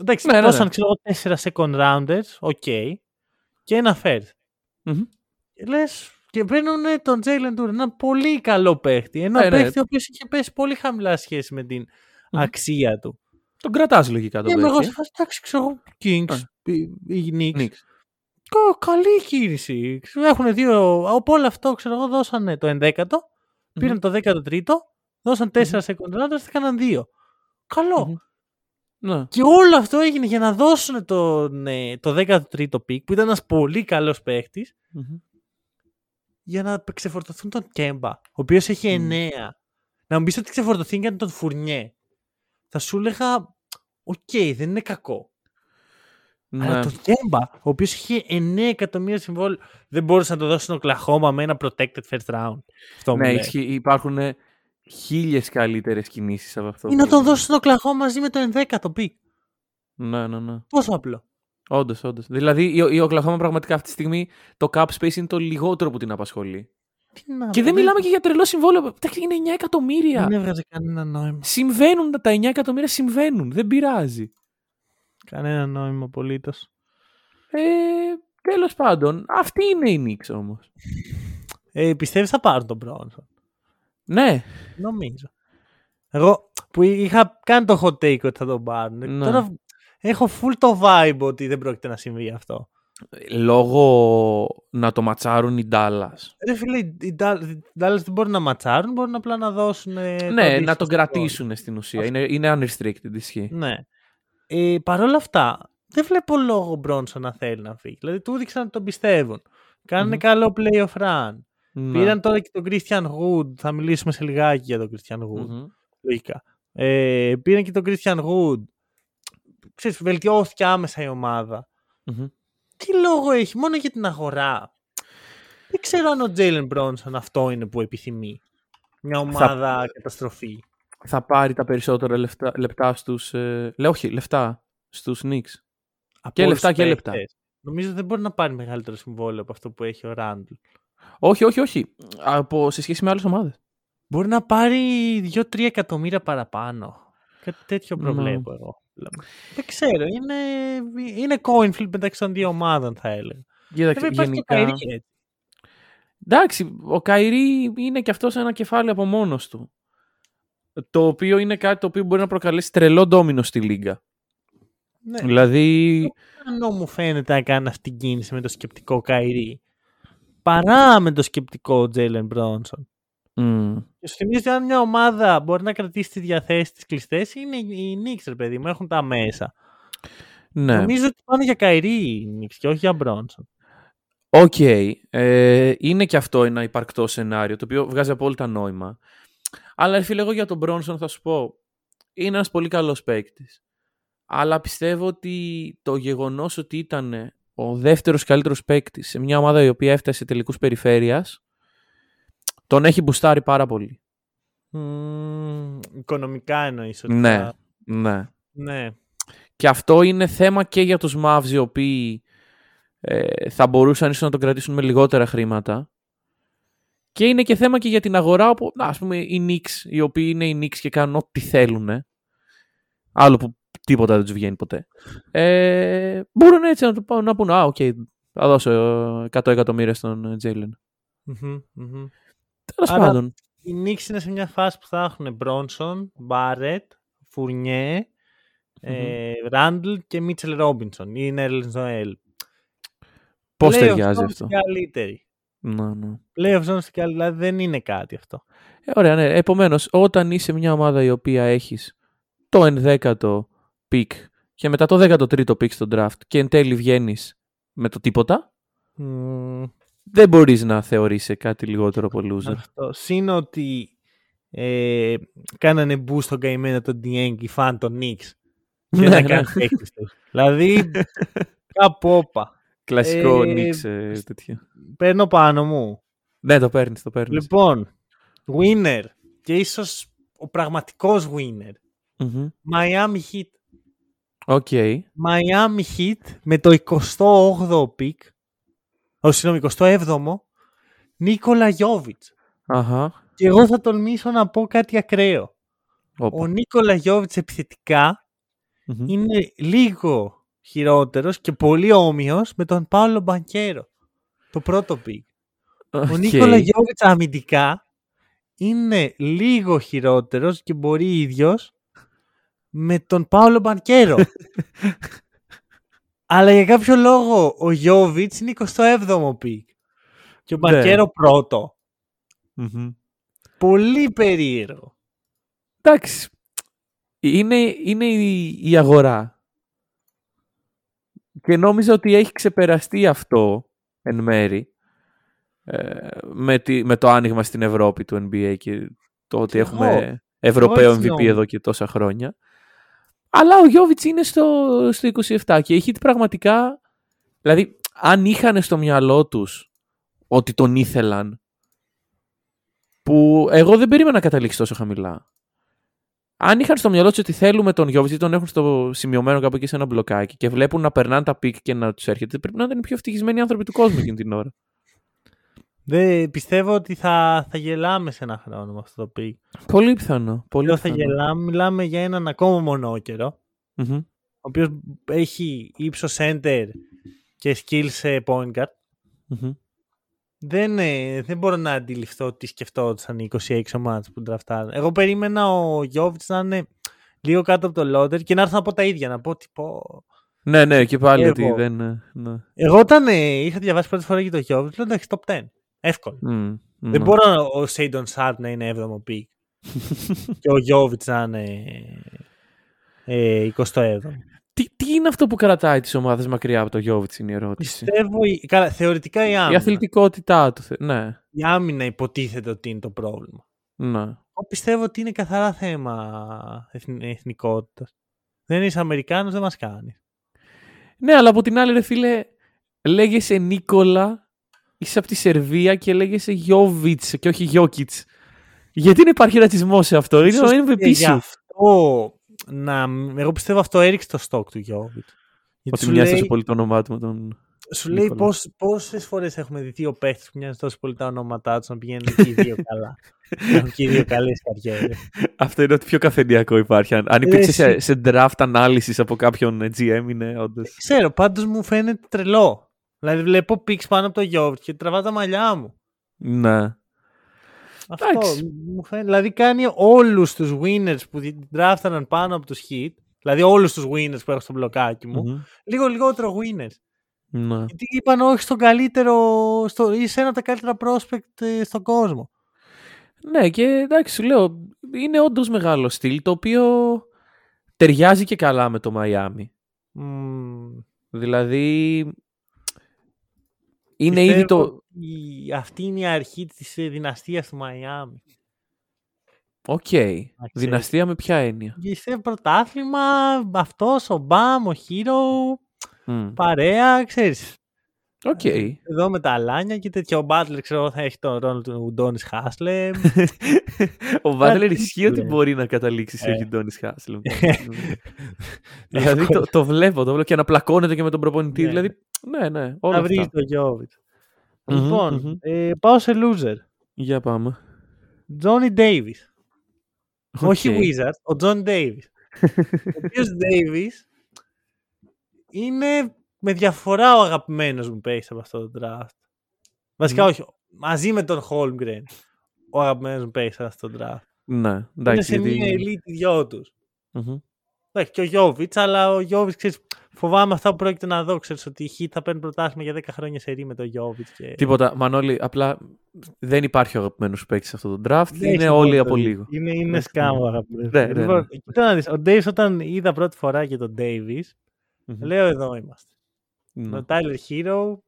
Εντάξει, δώσαν 4 second rounders, και ένα fair. Λες, και παίρνουν τον Jalen Duren, ένα πολύ καλό παίχτη. Ένα παίχτη ο οποίος είχε πέσει πολύ χαμηλά σχέση με την αξία του. Τον κρατάς λογικά τον παίχτη. Εντάξει, ξέρω, Kings, οι Knicks. Καλή κίνηση. Έχουν 2, από όλο αυτό, ξέρω εγώ, δώσανε το 11ο, πήραν το 13ο, δώσαν 4 second rounders, θα κάναν 2. Καλό. Ναι. Και όλο αυτό έγινε για να δώσουν το 13ο πικ, που ήταν ένας πολύ καλός παίχτης, για να ξεφορτωθούν τον Κέμπα, ο οποίος έχει 9. Να μου πεις ότι ξεφορτωθήκαν τον Φουρνιέ, θα σου έλεγα δεν είναι κακό. Ναι. Αλλά τον Κέμπα, ο οποίος είχε 9 εκατομμύρια συμβόλαιο, δεν μπορούσε να το δώσει στην Οκλαχώμα με ένα protected first round. Αυτό ναι, υπάρχουν 1000 καλύτερες κινήσεις από αυτό. Ή να τον δώσει στην Οκλαχώμα μαζί με το 11ο πικ. Ναι, ναι, ναι. Πόσο απλό. Όντως, όντως. Δηλαδή η Οκλαχόμα πραγματικά αυτή τη στιγμή το cap space είναι το λιγότερο που την απασχολεί. Και δεν μιλάμε και για τρελό συμβόλαιο. Είναι 9 εκατομμύρια. Δεν έβγαζε κανένα νόημα. Συμβαίνουν τα 9 εκατομμύρια, συμβαίνουν. Δεν πειράζει. Κανένα νόημα απολύτως. Τέλος πάντων, αυτή είναι η Νίξ όμως. Πιστεύεις θα πάρουν τον Μπρόνσον? Ναι. Νομίζω. Εγώ που είχα κάνει το hot take ότι θα τον πάρουν. Ναι. Τώρα έχω full το vibe ότι δεν πρόκειται να συμβεί αυτό. Λόγω να το ματσάρουν οι Dallas. Ρε φίλε, οι Dallas δεν μπορούν να ματσάρουν, μπορούν απλά να δώσουν. Ναι, να τον κρατήσουν στην ουσία. Είναι unrestricted ισχύ. Ναι. Παρ' όλα αυτά, δεν βλέπω λόγο ο Μπρόνσον να θέλει να φύγει. Δηλαδή, του έδειξαν να τον πιστεύουν. Κάνανε καλό playoff run. Πήραν τώρα και τον Christian Wood. Θα μιλήσουμε σε λιγάκι για τον Christian Wood. Λογικά. Πήραν και τον Christian Wood. Ξέρεις, βελτιώθηκε άμεσα η ομάδα. Τι λόγο έχει, μόνο για την αγορά. Δεν ξέρω αν ο Jalen Brown αυτό είναι που επιθυμεί. Μια ομάδα καταστροφή. Θα πάρει τα περισσότερα λεπτά στους... όχι, λεφτά στους Knicks. Και λεφτά και λεπτά. Νομίζω δεν μπορεί να πάρει μεγαλύτερο συμβόλαιο από αυτό που έχει ο Ράντλ. Όχι. Σε σχέση με άλλες ομάδες. Μπορεί να πάρει 2-3 εκατομμύρια παραπάνω. Κάτι τέτοιο προβλέπω εγώ. Δεν ξέρω, είναι coin flip μεταξύ των δύο ομάδων θα έλεγα. Βέβαια υπάρχει και ο Καϊρή. Εντάξει, ο Καϊρή είναι και αυτός ένα κεφάλαιο από μόνος του. Το οποίο είναι κάτι το οποίο μπορεί να προκαλέσει τρελό ντόμινο στη λίγα. Ναι. Δηλαδή... Ενώ μου φαίνεται να κάνει αυτή την κίνηση με το σκεπτικό Καϊρή παρά με το σκεπτικό Jalen Bronson. Και σου θυμίζει αν μια ομάδα μπορεί να κρατήσει τις διαθέσεις τις κλειστές είναι οι Knicks, ρε παιδί μου, έχουν τα μέσα. Ναι. Νομίζω ότι πάνε για Καϊρή Knicks και όχι για Μπρόνσον. Okay. Είναι και αυτό ένα υπαρκτό σενάριο το οποίο βγάζει απόλυτα νόημα. Αλλά φίλε, εγώ για τον Μπρόνσον θα σου πω, είναι ένας πολύ καλός παίκτης. Αλλά πιστεύω ότι το γεγονός ότι ήταν ο δεύτερος καλύτερος παίκτης σε μια ομάδα η οποία έφτασε σε τελικούς περιφέρειας τον έχει μπουστάρει πάρα πολύ. Οικονομικά εννοείς ότι ναι. Και αυτό είναι θέμα και για τους Mavs οι οποίοι θα μπορούσαν ίσως να τον κρατήσουν με λιγότερα χρήματα. Και είναι και θέμα και για την αγορά όπου, ας πούμε, οι Knicks, οι οποίοι είναι οι Knicks και κάνουν ό,τι θέλουν. Άλλο που τίποτα δεν τους βγαίνει ποτέ. Μπορούν έτσι να του πούν, θα δώσω 100 εκατομμύρια στον Jalen. Τέλος πάντων. Οι Knicks είναι σε μια φάση που θα έχουν Bronson, Barrett, Fournier, Randle και Mitchell Robinson ή Nerlens Noel. Πώς ταιριάζει αυτό? Καλύτερη. Ναι. Playoff zone στην καλύτερη, δηλαδή δεν είναι κάτι αυτό. Ωραία, ναι. Επομένως, όταν είσαι μια ομάδα η οποία έχεις το 11ο pick και μετά το 13ο pick στο draft και εν τέλει βγαίνεις με το τίποτα, δεν μπορείς να θεωρήσει κάτι λιγότερο από loser. Αυτό. Συν ότι κάνανε boost στον καημένο τον Dieng, οι φαν των Knicks. Και να κάνουν παίκτες τους. Δηλαδή, κάπου όπα. Κλασικό Knicks τέτοιο. Παίρνω πάνω μου. Ναι, το παίρνεις. Λοιπόν, winner και ίσως ο πραγματικός winner. Miami Heat. Okay. Miami Heat με το 28ο pick. Ο 27ο, Νίκολα Γιόβιτς. Και εγώ θα τολμήσω να πω κάτι ακραίο. Ο Νίκολα Γιόβιτς επιθετικά είναι λίγο χειρότερος και πολύ όμοιος με τον Πάολο Μπανκέρο. Το πρώτο pick. Ο Νίκολα Γιόβιτς αμυντικά είναι λίγο χειρότερος και μπορεί ίδιος με τον Πάολο Μπανκέρο. Αλλά για κάποιο λόγο ο Γιόβιτς είναι 27ο πικ και ο Μπανκέρο πρώτο. Πολύ περίεργο. Εντάξει. Είναι η αγορά. Και νόμιζα ότι έχει ξεπεραστεί αυτό εν μέρη με το άνοιγμα στην Ευρώπη του NBA και το ότι έχουμε Ευρωπαίο MVP εδώ και τόσα χρόνια. Αλλά ο Γιόβιτς είναι στο 27 και έχει πραγματικά... Δηλαδή, αν είχαν στο μυαλό τους ότι τον ήθελαν, που εγώ δεν περίμενα να καταλήξει τόσο χαμηλά, αν είχαν στο μυαλό τους ότι θέλουμε τον Γιώβιτς ή τον έχουν στο σημειωμένο κάπου εκεί σε ένα μπλοκάκι και βλέπουν να περνάνε τα πικ και να τους έρχεται, πρέπει να ήταν οι πιο ευτυχισμένοι άνθρωποι του κόσμου εκείνη την ώρα. Δε, πιστεύω ότι θα γελάμε σε ένα χρόνο με αυτό το πικ. Πολύ πιθανό. Θα γελάμε, μιλάμε για έναν ακόμα μονόκερο, mm-hmm. ο οποίος έχει ύψος center και skills σε point guard. Mm-hmm. Δεν μπορώ να αντιληφθώ τι σκεφτόντουσαν οι 26 ομάδες που ντραφτάραν. Εγώ περίμενα ο Γιόβιτς να είναι λίγο κάτω από το λόντερ και να έρθω να πω τα ίδια, να πω τυπο... Ναι, ναι, και πάλι ότι δεν... Ναι. Εγώ όταν είχα διαβάσει πρώτη φορά για το Γιόβιτς, λέω εντάξει, top 10, εύκολο. Δεν μπορώ ο Σέιντον Σάρπ να είναι 7ο πικ και ο Γιόβιτς να είναι 27ο. Τι είναι αυτό που κρατάει τις ομάδες μακριά από το Γιόβιτς, είναι η ερώτηση. Πιστεύω, καλά, θεωρητικά η άμυνα. Η αθλητικότητά του, ναι. Η άμυνα υποτίθεται ότι είναι το πρόβλημα. Ναι. Εγώ πιστεύω ότι είναι καθαρά θέμα εθνικότητας. Δεν είσαι Αμερικάνος, δεν μας κάνει. Ναι, αλλά από την άλλη, ρε φίλε, λέγεσαι Νίκολα, είσαι από τη Σερβία και λέγεσαι Γιόβιτς και όχι Γιόκιτς. Γιατί δεν υπάρχει ρατσισμό σε αυτό, είναι πίσω. Εγώ πιστεύω αυτό έριξε το στόκ του Γιόβιτς. Ότι μοιάζει τόσο πολύ το όνομά του με τον. Σου λέει πόσες φορές έχουμε δει δύο παίχτες που μοιάζουν τόσο πολύ τα ονόματά τους να πηγαίνουν και οι δύο καλά. Έχουν και οι δύο καλές καριέρες. Αυτό είναι ότι πιο καφενειακό υπάρχει. Αν υπήρξε σε draft ανάλυσης από κάποιον GM, είναι όντως. Ξέρω, πάντως μου φαίνεται τρελό. Δηλαδή βλέπω πίξ πάνω από το Γιόβιτς και τραβά τα μαλλιά μου. Ναι. Αυτό, μου φαίνεται, δηλαδή κάνει όλους τους winners που draftαναν πάνω από τους hit, δηλαδή όλους τους winners που έχω στο μπλοκάκι μου, λίγο λιγότερο winners. Ναι. Γιατί είπαν όχι στον καλύτερο ή σε ένα από τα καλύτερα prospect στον κόσμο. Ναι, και εντάξει σου λέω, είναι όντως μεγάλο στυλ το οποίο ταιριάζει και καλά με το Μαϊάμι. Δηλαδή... Είναι ήδη το... Αυτή είναι η αρχή της δυναστείας του Μαϊάμι. Οκ. Okay. Δυναστεία με ποια έννοια? Είσαι πρωτάθλημα, αυτός, ο Μπαμ, ο Χίρο, παρέα, ξέρεις. Οκ. Okay. Εδώ με τα αλάνια και τέτοια. Ο Μπάτλερ, ξέρω, θα έχει τον ρόλο του Ντόνις Χάσλεμ. Ο Μπάτλερ ισχύει ότι μπορεί να καταλήξει σε Ντόνις Χάσλεμ. Δηλαδή το βλέπω και αναπλακώνεται και με τον προπονητή. Δηλαδή, ναι. Να βρει το Γιόβιτς. Λοιπόν, πάω σε loser. Για πάμε. Johnny Davis. Όχι Wizard, ο John Davis. Ο οποίος Davis είναι με διαφορά ο αγαπημένος μου παίκτης από αυτό το draft. Βασικά όχι, μαζί με τον Holmgren ο αγαπημένος μου παίκτης από αυτό το draft. Ναι, εντάξει. Είναι σε μια elite δυο τους. Εντάξει, και ο Γιόβιτς, αλλά ο Γιόβιτς, ξέρεις, φοβάμαι αυτά που πρόκειται να δω. Ξέρεις ότι οι Χιτ θα παίρνουν πρωτάθλημα για 10 χρόνια σερί με τον Γιόβιτς. Και... Τίποτα, Μανώλη, απλά δεν υπάρχει ο αγαπημένος παίκτης σε αυτό το draft. Είναι όλοι από λίγο. Είναι σκάμο αγαπημένος. Λοιπόν, κοίτα να δεις, ο Davis, όταν είδα πρώτη φορά για τον Davis, λέω εδώ είμαστε. Ο Tyler Hero,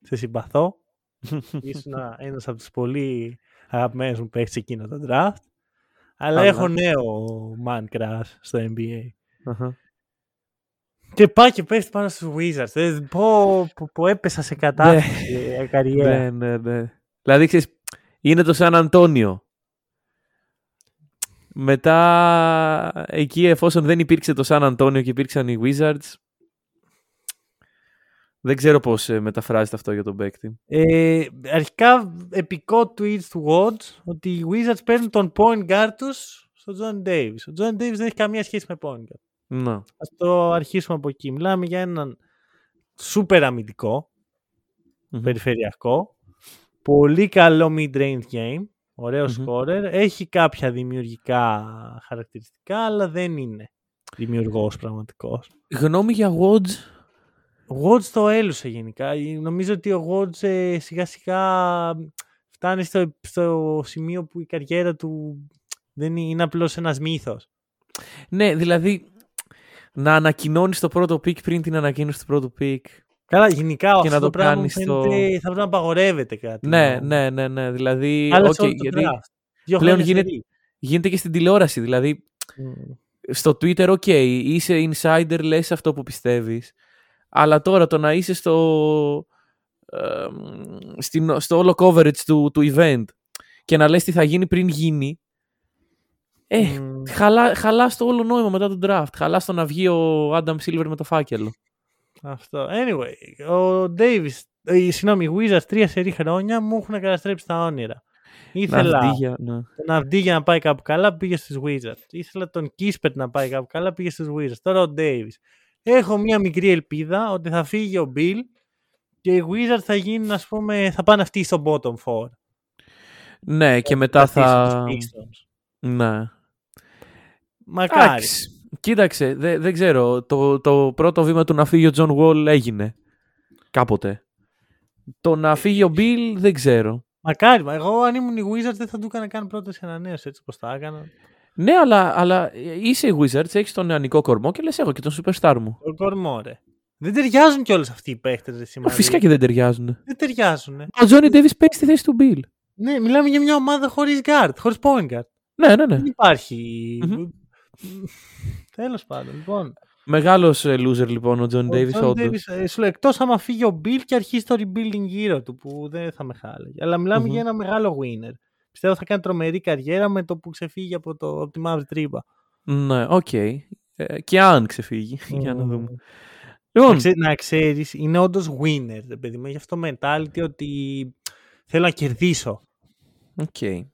σε συμπαθώ. Ήσουν ένας από τους πολύ αγαπημένους μου παίκτες εκείνο το draft. Αλλά έχω νέο man crush στο NBA. Και πάει και πέφτει πάνω στους Wizards. Που έπεσα σε κατάσταση καριέρα. Ναι. Δηλαδή, ξέρεις, είναι το Σαν Αντώνιο. Μετά, εκεί εφόσον δεν υπήρξε το Σαν Αντώνιο και υπήρξαν οι Wizards, δεν ξέρω πώς μεταφράζεται αυτό για τον παίκτη. Αρχικά, επικό tweet του Watch ότι οι Wizards παίρνουν τον point guard τους στον John Davis. Ο John Davis δεν έχει καμία σχέση με point guard. No. Ας το αρχίσουμε από εκεί. Μιλάμε για έναν σούπερ αμυντικό, περιφερειακό, πολύ καλό mid-range game, ωραίο scorer, έχει κάποια δημιουργικά χαρακτηριστικά, αλλά δεν είναι δημιουργός πραγματικός. Γνώμη για Watch. Ο Watts το έλουσε γενικά. Νομίζω ότι ο Watts σιγά σιγά φτάνει στο σημείο που η καριέρα του δεν είναι απλώς ένας μύθος. Ναι, δηλαδή να ανακοινώνεις το πρώτο πικ πριν την ανακοίνωση του πρώτου πικ. Καλά, γενικά αυτό να το πράγμα φαίνεται, θα πρέπει να απαγορεύεται κάτι. Ναι. Δηλαδή, πλέον γίνεται και στην τηλεόραση. Δηλαδή, στο Twitter, είσαι insider, λες αυτό που πιστεύεις. Αλλά τώρα το να είσαι στο όλο coverage του event και να λες τι θα γίνει πριν γίνει, Χαλάς το όλο νόημα μετά τον draft. Χαλάς το να βγει ο Άνταμ Σίλβερ με το φάκελο. Αυτό. Anyway, ο Davis, συγγνώμη, οι Wizards 3 σερί χρόνια μου έχουν καταστρέψει τα όνειρα. Ήθελα τον Avdija να πάει κάπου καλά, πήγε στους Wizards. Ήθελα τον Kispert να πάει κάπου καλά, πήγε στους Wizards. Τώρα ο Davis. Έχω μια μικρή ελπίδα ότι θα φύγει ο Bill και οι Wizards θα γίνουν, ας πούμε, θα πάνε αυτοί στο bottom four. Ναι, και μετά θα... Ναι. Μακάρι. Κοίταξε, δεν ξέρω. Το πρώτο βήμα του να φύγει ο John Wall έγινε κάποτε. Το να φύγει ο Bill δεν ξέρω. Μακάρι. Εγώ αν ήμουν οι Wizards δεν θα του έκανα καν πρώτες ανανέωση έτσι όπως τα έκανα. Ναι, αλλά είσαι οι Wizards, έχεις τον νεανικό κορμό και λες έχω και τον Superstar μου. Τον κορμό, ρε. Δεν ταιριάζουν κιόλας αυτοί οι παίχτες σήμερα. Φυσικά και δεν ταιριάζουν. Δεν ταιριάζουν. Ο Johnny Davis παίζει στη θέση του Bill. Ναι, μιλάμε για μια ομάδα χωρίς guard, χωρίς point guard. Ναι. Δεν υπάρχει. Mm-hmm. Τέλος πάντων, λοιπόν. Μεγάλος loser λοιπόν ο John Davis. John Davis εκτός άμα φύγει ο Bill και αρχίσει το rebuilding γύρω του που δεν θα με χάλαγε. Αλλά μιλάμε για ένα μεγάλο winner. Πιστεύω θα κάνει τρομερή καριέρα με το που ξεφύγει από τη Mavs τρύπα. Ναι, οκ. Και αν ξεφύγει, για να δούμε. Λοιπόν. Να ξέρεις, είναι όντως winner, παιδί μου. Γι' αυτό mentality ότι θέλω να κερδίσω. Okay.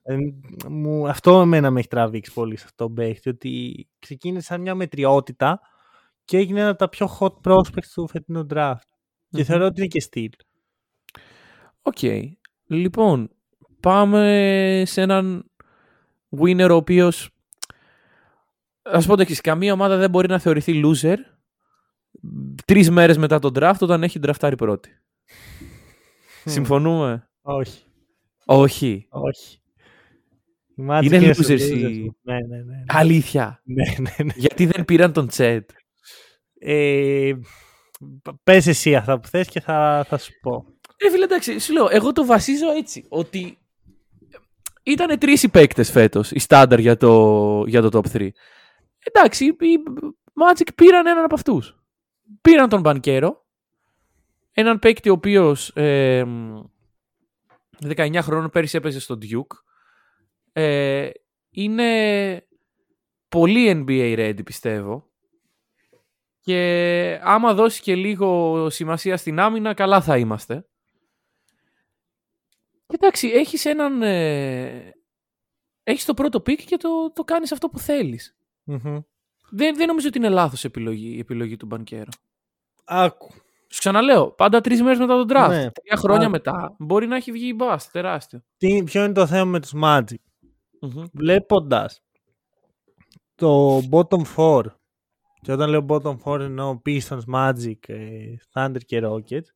Αυτό εμένα με έχει τραβήξει πολύ σε αυτό το παίχτη, ότι ξεκίνησε σαν μια μετριότητα και έγινε ένα από τα πιο hot prospects του φετινού draft. Και θεωρώ ότι είναι και στυλ. Οκ. Λοιπόν, πάμε σε έναν winner ο οποίος, ας πω το εξής, καμία ομάδα δεν μπορεί να θεωρηθεί loser 3 μέρες μετά τον draft όταν έχει draftάρει πρώτη. Συμφωνούμε? Όχι. Είναι losers. Ναι. Αλήθεια. Ναι. Γιατί δεν πήραν τον Τσέτ. Πες εσύ αυτά που θες και θα σου πω. Φίλε, εντάξει, σου λέω, εγώ το βασίζω έτσι, ότι ήτανε 3 οι παίκτες φέτος, η στάνταρ για το top 3. Εντάξει, οι Magic πήραν έναν από αυτούς. Πήραν τον Μπανκέρο, έναν παίκτη ο οποίος 19 χρόνων πέρυσι έπαιζε στο Duke. Είναι πολύ NBA ready, πιστεύω. Και άμα δώσει και λίγο σημασία στην άμυνα, καλά θα είμαστε. Κοιτάξει, έχεις έναν... έχεις το πρώτο pick και το κάνεις αυτό που θέλεις. Mm-hmm. Δεν νομίζω ότι είναι λάθος η επιλογή του Μπανκέρο. Άκου. Σου ξαναλέω, πάντα 3 μέρες μετά τον draft. Ναι, 3 χρόνια μετά μπορεί να έχει βγει η μπάστα, τεράστιο. Ποιο είναι το θέμα με τους Magic? Βλέποντας το bottom 4, και όταν λέω bottom 4 εννοώ Pistons, Magic, Thunder και Rockets,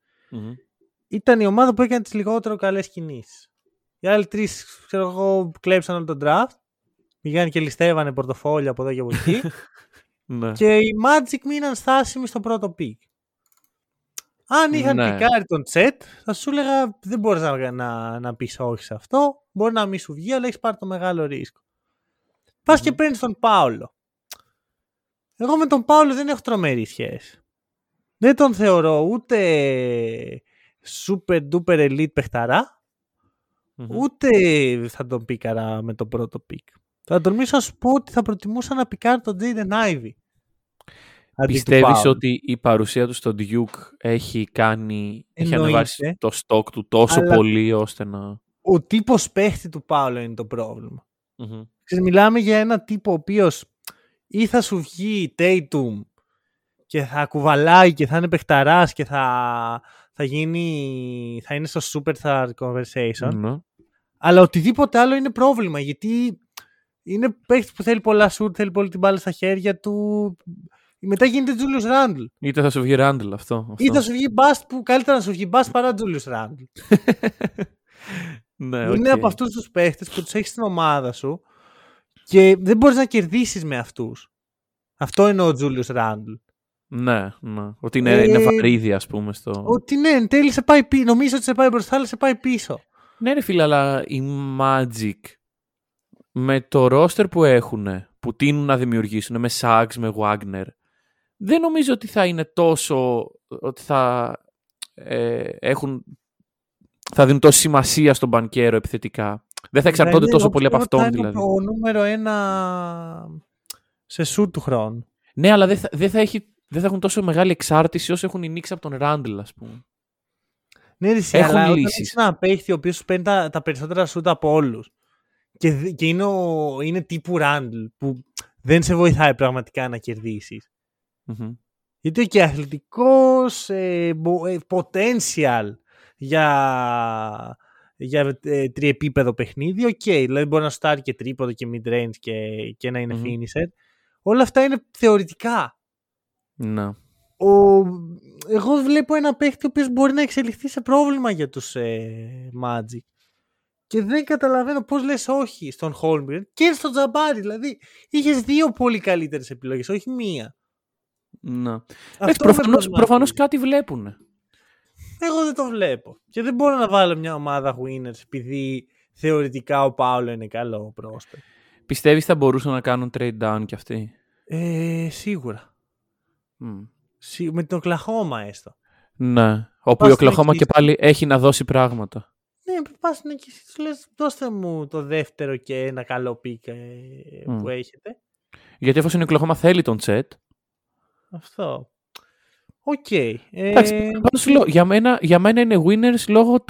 ήταν η ομάδα που έκανε τις λιγότερο καλές κινήσεις. Οι άλλοι 3, ξέρω εγώ, κλέψαν όλο τον draft, πηγαίνουν και ληστεύανε πορτοφόλια από εδώ και από εκεί και οι Magic μείναν στάσιμοι στο πρώτο pick. Αν είχαν πικάρει τον Τσέτ, θα σου έλεγα δεν μπορείς να πεις όχι σε αυτό. Μπορεί να μη σου βγει, αλλά έχεις πάρει το μεγάλο ρίσκο. Πας και παίρνεις τον Πάολο. Εγώ με τον Πάολο δεν έχω τρομερή σχέση. Δεν τον θεωρώ ούτε super duper elite παιχταρά, ούτε θα τον πίκαρα με τον πρώτο πικ. Θα τολμήσω να σου πω ότι θα προτιμούσα να πικάρει τον Jaden Ivey. Πιστεύεις ότι η παρουσία του στον Duke έχει ανεβάσει το στόκ του τόσο πολύ ώστε να... Ο τύπος παίχτη του Πάολο είναι το πρόβλημα. Μιλάμε για ένα τύπο ο οποίος ή θα σου βγει Tatum και θα κουβαλάει και θα είναι παιχταράς και θα είναι στο superstar conversation, αλλά οτιδήποτε άλλο είναι πρόβλημα, γιατί είναι παίχτης που θέλει πολλά σουτ, θέλει πολύ την μπάλα στα χέρια του. Μετά γίνεται Τζούλιος Ράντλ. Είτε θα σου βγει Ράντλ αυτό. Ή θα σου βγει Μπάστ, που καλύτερα να σου βγει Μπάστ παρά Τζούλιος Ράντλ. Είναι από αυτούς τους παίχτες που τους έχεις στην ομάδα σου και δεν μπορείς να κερδίσεις με αυτούς. Αυτό εννοώ ο Τζούλιος Ράντλ. Ναι. Ότι είναι βαρύδι, ας πούμε. Ότι ναι, εν τέλει σε πάει πίσω. Νομίζω ότι σε πάει μπροστά, αλλά σε πάει πίσω. Ναι, ρε φίλε, αλλά η Magic με το roster που έχουνε, που τείνουν να δημιουργήσουν με Σάγκς, με Wagner, δεν νομίζω ότι θα είναι τόσο ότι θα δίνουν τόση σημασία στον Μπανκέρο επιθετικά. Δεν θα εξαρτώνται τόσο πολύ από αυτόν. Δηλαδή. Ο νούμερο ένα σε σουτ του χρόνου. Ναι, αλλά δεν θα έχουν τόσο μεγάλη εξάρτηση όσο έχουν οι Knicks από τον Ράντλ, ας πούμε. Ναι, ρησί, αλλά όταν έχεις ένα παίχτη ο οποίος παίρνει τα περισσότερα σουτ από όλους και είναι τύπου Ράντλ που δεν σε βοηθάει πραγματικά να κερδίσεις. Mm-hmm. Γιατί και αθλητικός potential για τριεπίπεδο παιχνίδι, οκ. Δηλαδή μπορεί να στάρει και τρίποδο και mid-range και να είναι finisher. Όλα αυτά είναι θεωρητικά. Να. Εγώ βλέπω ένα παίχτη ο οποίος μπορεί να εξελιχθεί σε πρόβλημα για τους Magic. Και δεν καταλαβαίνω πώς λες όχι στον Holmgren και στον Τζαμπάρι. Δηλαδή είχες δύο πολύ καλύτερες επιλογές, όχι μία. Να. Προφανώς κάτι βλέπουν. Εγώ δεν το βλέπω. Και δεν μπορώ να βάλω μια ομάδα winners επειδή θεωρητικά ο Πάολο είναι καλό πρόσπερ. Πιστεύεις θα μπορούσαν να κάνουν trade down κι αυτοί? Σίγουρα. Mm. Με την Οκλαχώμα έστω. Ναι. Όπου η Οκλαχώμα και πάλι έχει να δώσει πράγματα. Ναι, πας να και εσύ λες δώστε μου το δεύτερο και ένα καλό πικ που έχετε. Γιατί εφόσον η Οκλαχώμα θέλει τον Τσέτ. Αυτό. Οκ. Εντάξει, για μένα είναι winners λόγω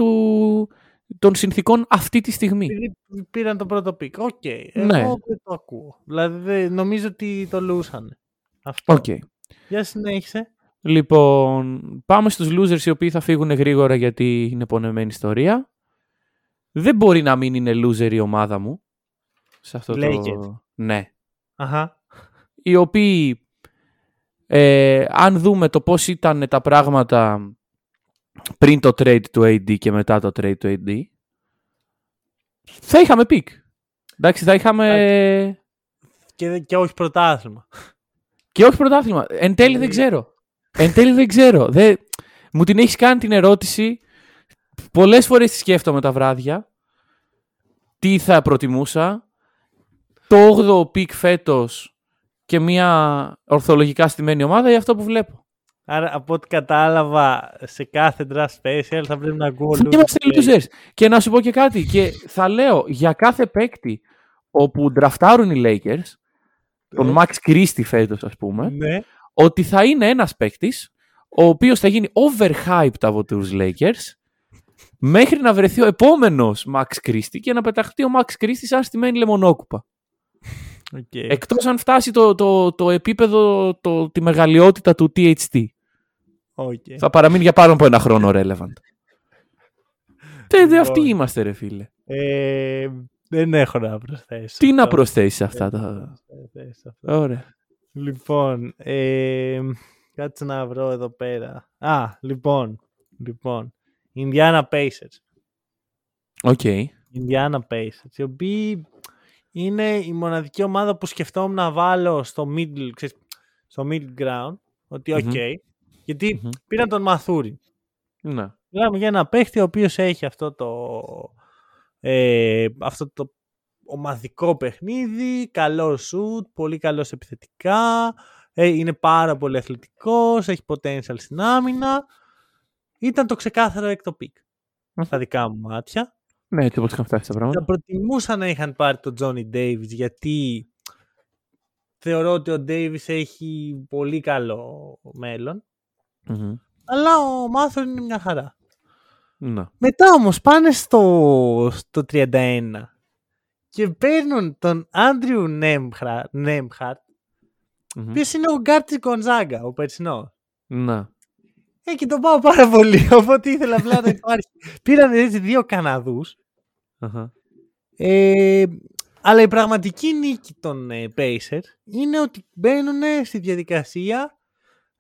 των συνθήκων αυτή τη στιγμή. Πήραν το πρώτο πικ. Οκ. Ναι. Εγώ δεν το ακούω. Δηλαδή νομίζω ότι το λούσανε. Αυτό. Okay. Για συνέχισε. Λοιπόν, πάμε στους losers οι οποίοι θα φύγουν γρήγορα γιατί είναι πονεμένη ιστορία. Δεν μπορεί να μην είναι loser η ομάδα μου. Σε αυτό το... Ναι. Αχα. Οι οποίοι... αν δούμε το πώς ήταν τα πράγματα πριν το trade του AD και μετά το trade του AD, θα είχαμε pick. Εντάξει, θα είχαμε... Και όχι πρωτάθλημα. Και όχι πρωτάθλημα. Εν τέλει δεν ξέρω. Μου την έχεις κάνει την ερώτηση. Πολλές φορές τη σκέφτομαι τα βράδια. Τι θα προτιμούσα. Το 8ο pick φέτος και μια ορθολογικά στημένη ομάδα για αυτό που βλέπω. Άρα από ό,τι κατάλαβα σε κάθε draft special θα πρέπει να ακούω losers. Είμαστε losers. Και να σου πω και κάτι. Και θα λέω για κάθε παίκτη όπου ντραφτάρουν οι Lakers, τον Max Christie φέτος ας πούμε, ναι, ότι θα είναι ένας παίκτης ο οποίος θα γίνει overhyped από τους Lakers μέχρι να βρεθεί ο επόμενος Max Christie και να πεταχτεί ο Max Christie σαν στημένη λεμονόκουπα. Okay. Εκτός αν φτάσει το επίπεδο, τη μεγαλειότητα του THT. Okay. Θα παραμείνει για πάνω από ένα χρόνο relevant. Αυτοί είμαστε ρε φίλε. Δεν έχω να προσθέσω. Τι να προσθέσεις αυτά τα... Ωραία. Λοιπόν, κάτσε να βρω εδώ πέρα. Λοιπόν, Indiana Pacers. Οκ. Okay. Indiana Pacers, οι οποίοι... είναι η μοναδική ομάδα που σκεφτόμουν να βάλω στο middle ground. Ότι οκ. Okay, γιατί πήραν τον Mathurin. Ναι. Μιλάμε για ένα παίχτη ο οποίος έχει αυτό το ομαδικό παιχνίδι. Καλό σουτ, πολύ καλός επιθετικά. Είναι πάρα πολύ αθλητικός. Έχει potential στην άμυνα. Ήταν το ξεκάθαρο έκτο πικ. Στα δικά μου μάτια. Ναι, και πώς φτάσει τα πράγματα. Θα προτιμούσα να είχαν πάρει τον Johnny Davis, γιατί θεωρώ ότι ο Davis έχει πολύ καλό μέλλον. Αλλά ο Mathurin είναι μια χαρά. Να. Μετά όμως πάνε στο 31 και παίρνουν τον Andrew Nembhard, ποιος είναι ο Γκάρτις Γκονζάγκα, ο περσινός. Να. Και τον πάω πάρα πολύ, οπότε ήθελα απλά να υπάρχει. Πήραν έτσι δύο Καναδούς. Αλλά η πραγματική νίκη των Pacers είναι ότι μπαίνουν στη διαδικασία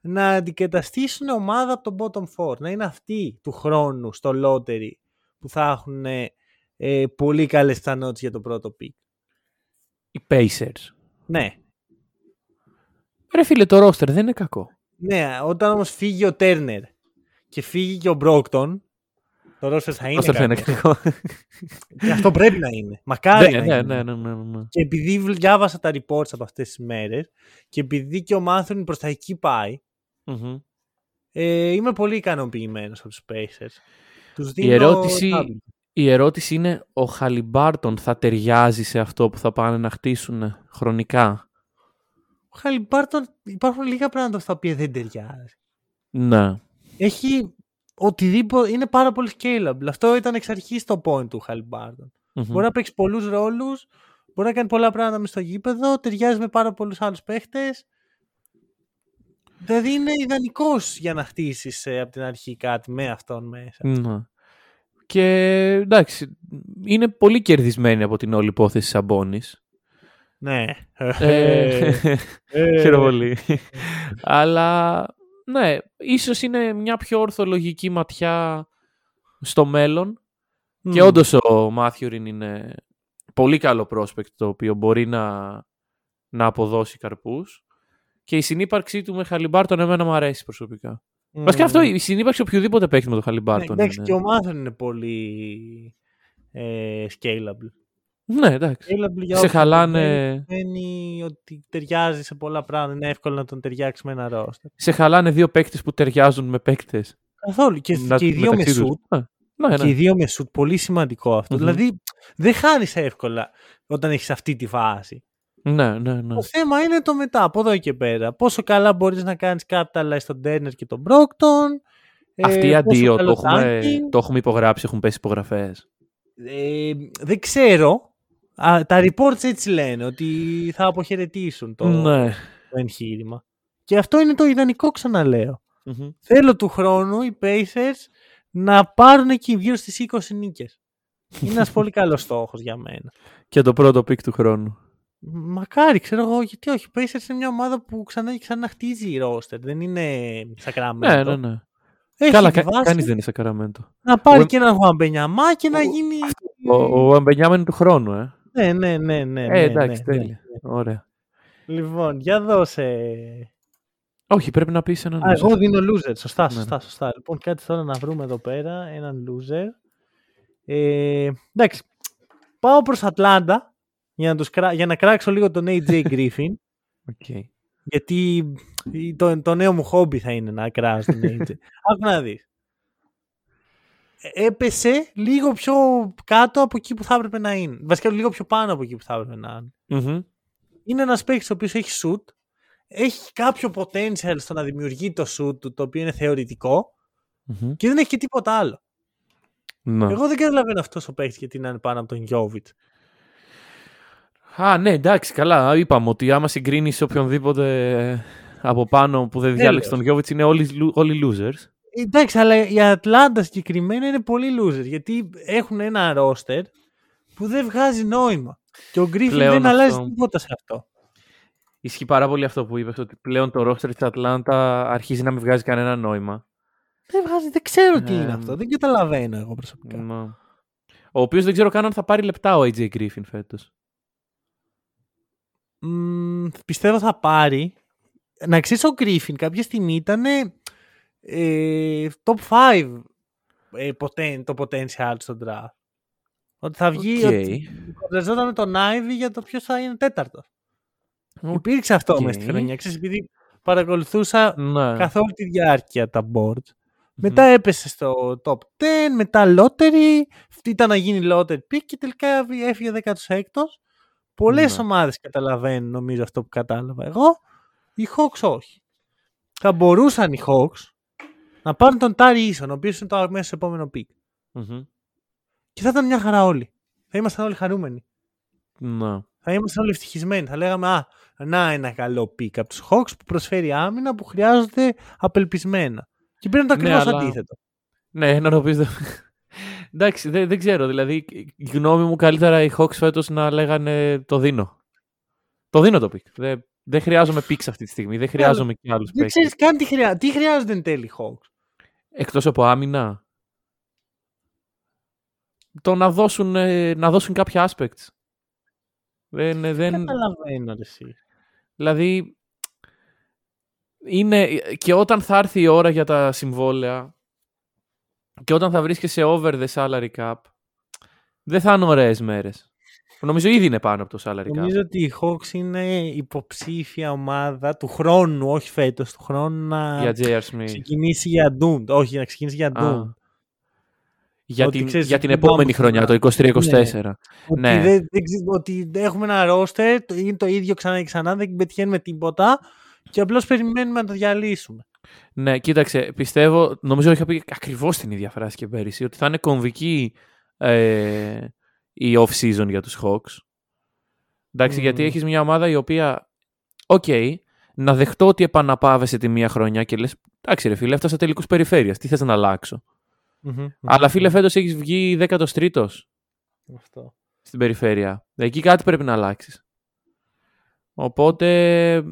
να αντικαταστήσουν ομάδα από τον Bottom 4. Να είναι αυτοί του χρόνου στο lottery που θα έχουν πολύ καλές πιθανότητες για το πρώτο πικ. Οι Pacers. Ναι. Ρε φίλε, το roster δεν είναι κακό. Ναι, όταν όμως φύγει ο Turner και φύγει και ο Brockton, το roster θα είναι κακό. Και αυτό πρέπει να είναι. Μακάρι να είναι. Ναι. Και επειδή διάβασα τα reports από αυτές τις μέρες και επειδή και ο Mathurin προς τα εκεί πάει, είμαι πολύ ικανοποιημένος από τους Pacers. Τους δίνω... Η ερώτηση Η ερώτηση είναι, ο Χαλιμπάρτον θα ταιριάζει σε αυτό που θα πάνε να χτίσουν χρονικά? Ο Χαλιμπάρτον, υπάρχουν λίγα πράγματα στα οποία δεν ταιριάζει. Ναι. Έχει οτιδήποτε, είναι πάρα πολύ scalable. Αυτό ήταν εξ αρχής το point του Χαλιμπάρτον. Mm-hmm. Μπορεί να παίξει πολλούς ρόλους, μπορεί να κάνει πολλά πράγματα μες στο γήπεδο, ταιριάζει με πάρα πολλούς άλλους παίχτες. Δηλαδή είναι ιδανικός για να χτίσεις από την αρχή κάτι με αυτόν μέσα. Ναι. Και εντάξει, είναι πολύ κερδισμένη από την όλη υπόθεση Σαμπόνης. Ναι. Χαίρομαι πολύ. Αλλά ναι, ίσως είναι μια πιο ορθολογική ματιά στο μέλλον. Και όντως ο Μάθιουριν είναι πολύ καλό prospect, το οποίο μπορεί να αποδώσει καρπούς. Και η συνύπαρξή του με Χαλιμπάρτον εμένα μου αρέσει προσωπικά. Βασικά αυτό, η συνύπαρξη οποιοδήποτε παίκτη με τον Χαλιμπάρτον. Ναι, εντάξει, και ο Μάθιουριν είναι πολύ scalable. Ναι, εντάξει. Σε χαλάνε. Σημαίνει ότι ταιριάζει σε πολλά πράγματα. Είναι εύκολο να τον ταιριάξει με ένα ρόστερ. Σε χαλάνε δύο παίκτες που ταιριάζουν με παίκτες. Καθόλου. Και οι δύο με σουτ. Ναι. Και οι δύο με σουτ. Πολύ σημαντικό αυτό. Mm-hmm. Δηλαδή δεν χάνεις εύκολα όταν έχεις αυτή τη φάση. Ναι. Το θέμα είναι το μετά. Από εδώ και πέρα. Πόσο καλά μπορείς να κάνεις capitalize στον Turner και τον Brockton. Αυτοί οι αντίο το έχουμε υπογράψει. Έχουν πέσει υπογραφές. Δεν ξέρω. Τα reports έτσι λένε ότι θα αποχαιρετήσουν το εγχείρημα. Και αυτό είναι το ιδανικό, ξαναλέω. Mm-hmm. Θέλω του χρόνου οι Pacers να πάρουν εκεί γύρω στις 20 νίκες. Είναι ένας πολύ καλός στόχος για μένα. Και το πρώτο πικ του χρόνου. Μακάρι, ξέρω εγώ, γιατί όχι. Οι Pacers είναι μια ομάδα που ξανά και ξανά χτίζει η roster. Δεν είναι Σακραμέντο. Ναι. Καλά, κανείς δεν είναι Σακραμέντο. Να πάρει και έναν Γουαμπενιαμά και να γίνει... Ο Αμπενιάμεν είναι του χρόνου, Ναι. Εντάξει, τέλεια. Ωραία. Λοιπόν, για δώσε. Όχι, πρέπει να πεις έναν loser. Εγώ δίνω loser. Σωστά. Λοιπόν, κάτι τώρα να βρούμε εδώ πέρα. Έναν loser. Εντάξει. Πάω προς Ατλάντα για να κράξω λίγο τον AJ Griffin. Okay. Γιατί το νέο μου χόμπι θα είναι να κράξω τον AJ. Άκου να δεις. Έπεσε λίγο πιο κάτω από εκεί που θα έπρεπε να είναι. Βασικά λίγο πιο πάνω από εκεί που θα έπρεπε να είναι. Mm-hmm. Είναι ένας παίκτης ο οποίος έχει σουτ, έχει κάποιο potential στο να δημιουργεί το σουτ του, το οποίο είναι θεωρητικό, και δεν έχει και τίποτα άλλο. No. Εγώ δεν καταλαβαίνω αυτός ο παίκτης γιατί να είναι πάνω από τον Jovic. Ναι, εντάξει, καλά. Είπαμε ότι άμα συγκρίνεις οποιονδήποτε από πάνω που δεν διάλεξε τον Jovic, είναι όλοι losers. Εντάξει, αλλά η Ατλάντα συγκεκριμένα είναι πολύ losers, γιατί έχουν ένα ρόστερ που δεν βγάζει νόημα. Και ο Γκρίφιν δεν αλλάζει τίποτα σε αυτό. Ισχύει πάρα πολύ αυτό που είπες, ότι πλέον το ρόστερ της Ατλάντα αρχίζει να μην βγάζει κανένα νόημα. Δεν ξέρω τι είναι αυτό. Δεν καταλαβαίνω εγώ προσωπικά. Ο οποίος δεν ξέρω καν αν θα πάρει λεπτά ο AJ Γκρίφιν φέτος. Πιστεύω θα πάρει. Να ξέρεις, ο Γκρίφιν κάποια στιγμή ήταν... top 5 το potential στον draft. Ότι θα βγει. Κοντρεζόταν με τον Άιβι για το ποιος θα είναι τέταρτος. Υπήρξε αυτό μέσα στη χρονιά. Ξέρεις, επειδή παρακολουθούσα καθ' όλη τη διάρκεια τα boards. Μετά έπεσε στο top 10, μετά lottery. Ήταν να γίνει lottery pick και τελικά έφυγε 16ος. Πολλές ομάδες καταλαβαίνουν, νομίζω, αυτό που κατάλαβα εγώ. Οι Hawks όχι. Θα μπορούσαν οι Hawks να πάρουν τον Τάρι Eason, ο οποίος είναι το αμέσως επόμενο πικ. Και θα ήταν μια χαρά όλοι. Θα ήμασταν όλοι χαρούμενοι. Θα ήμασταν όλοι ευτυχισμένοι. Θα λέγαμε, να ένα καλό πικ από τους Hawks που προσφέρει άμυνα που χρειάζονται απελπισμένα. Και πήραν το ακριβώς αντίθετο. Ναι, να το πεις. Εντάξει, δεν ξέρω. Δηλαδή, η γνώμη μου, καλύτερα οι Hawks φέτος να λέγανε το δίνω. Το δίνω το πικ. Δεν χρειάζομαι πίξ αυτή τη στιγμή. Δεν χρειάζομαι και άλλους παίκτες. Δεν ξέρεις καν τι χρειάζονται εν τέλει Hawks. Εκτός από άμυνα. Το να δώσουν κάποια aspects. Δεν καταλαβαίνω εσύ. Δηλαδή είναι, και όταν θα έρθει η ώρα για τα συμβόλαια και όταν θα βρίσκεσαι over the salary cap, δεν θα είναι ωραίες μέρες. Νομίζω ήδη είναι πάνω από το salary cap. Νομίζω ότι οι Hawks είναι υποψήφια ομάδα του χρόνου, όχι φέτος, του χρόνου να ξεκινήσει για Doom. για την, ξέρεις, για την επόμενη χρονιά, το 23-24. Ναι. Ότι έχουμε ένα roster, είναι το ίδιο ξανά και ξανά, δεν πετυχαίνουμε τίποτα και απλώς περιμένουμε να το διαλύσουμε. Ναι, κοίταξε, πιστεύω, νομίζω είχα πει ακριβώς την ίδια φράση και πέρυσι, ότι θα είναι κομβική η off-season για τους Hawks. Εντάξει, γιατί έχεις μια ομάδα η οποία, okay, να δεχτώ ότι επαναπάβεσαι τη μία χρονιά και λες, εντάξει ρε φίλε, έφτασα τελικούς περιφέρειας, τι θες να αλλάξω. Αλλά φίλε, φέτος έχεις βγει 13ος στην περιφέρεια. Εκεί κάτι πρέπει να αλλάξεις. Οπότε,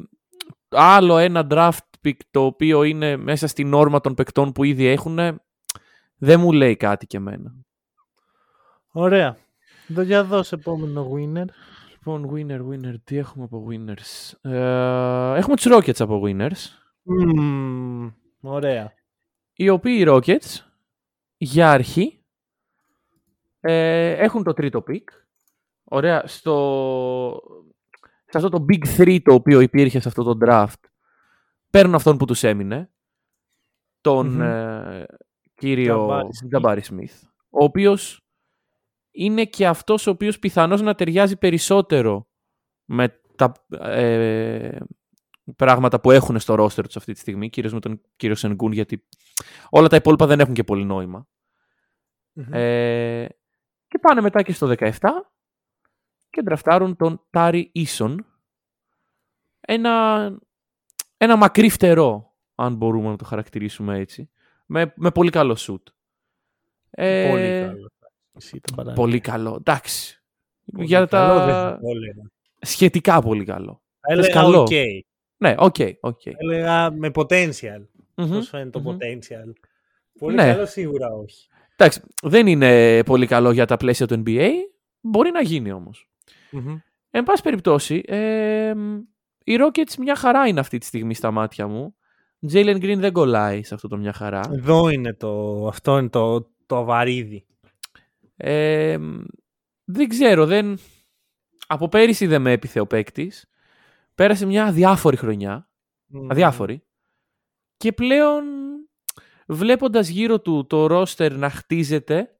άλλο ένα draft pick το οποίο είναι μέσα στην όρμα των παικτών που ήδη έχουν, δεν μου λέει κάτι και εμένα. Ωραία. Για δώσε επόμενο winner. Λοιπόν, winner, τι έχουμε από winners. Έχουμε τους Rockets από winners. Ωραία. Οι οποίοι Rockets, για αρχή, έχουν το τρίτο pick. Ωραία, σε αυτό το big three το οποίο υπήρχε σε αυτό το draft, παίρνουν αυτόν που τους έμεινε, τον κύριο Jabari Smith, ο οποίος είναι και αυτός ο οποίος πιθανώς να ταιριάζει περισσότερο με τα πράγματα που έχουν στο roster τους αυτή τη στιγμή, κυρίως με τον κύριο Sengun, γιατί όλα τα υπόλοιπα δεν έχουν και πολύ νόημα. Και πάνε μετά και στο 17 και ντραφτάρουν τον Tari Eason, ένα μακρύ φτερό, αν μπορούμε να το χαρακτηρίσουμε έτσι, με πολύ καλό σουτ. Πολύ καλό. Πολύ καλό, εντάξει. Πολύ για καλό, τα σχετικά πολύ καλό. Έλεγα οκ. Okay. Ναι, okay. Έλεγα με potential. Πώς φαίνεται το potential. Πολύ καλό σίγουρα όχι. Εντάξει, δεν είναι πολύ καλό για τα πλαίσια του NBA. Μπορεί να γίνει όμως. Εν πάση περιπτώσει, οι Rockets μια χαρά είναι αυτή τη στιγμή στα μάτια μου. Jalen Green δεν κολλάει σε αυτό το μια χαρά. Εδώ είναι αυτό είναι το βαρύδι. Δεν ξέρω, από πέρυσι δεν με έπιθε ο παίκτης. Πέρασε μια αδιάφορη χρονιά, και πλέον βλέποντας γύρω του το ρόστερ να χτίζεται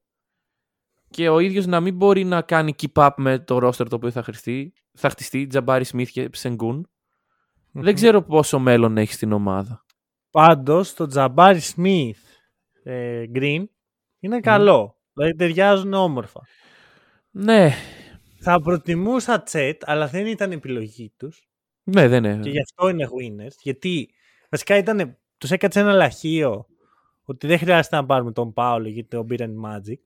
και ο ίδιος να μην μπορεί να κάνει keep up με το ρόστερ το οποίο θα χτιστεί, Jabari Smith και Sengun, δεν ξέρω πόσο μέλλον έχει στην ομάδα. Πάντως το Jabari Smith Green είναι καλό. Δηλαδή ταιριάζουν όμορφα. Ναι. Θα προτιμούσα Chet, αλλά δεν ήταν επιλογή τους. Ναι, δεν είναι. Και γι' αυτό είναι winners. Γιατί βασικά τους έκατσε ένα λαχείο ότι δεν χρειάζεται να πάρουμε τον Πάολο γιατί τον πήραν Magic.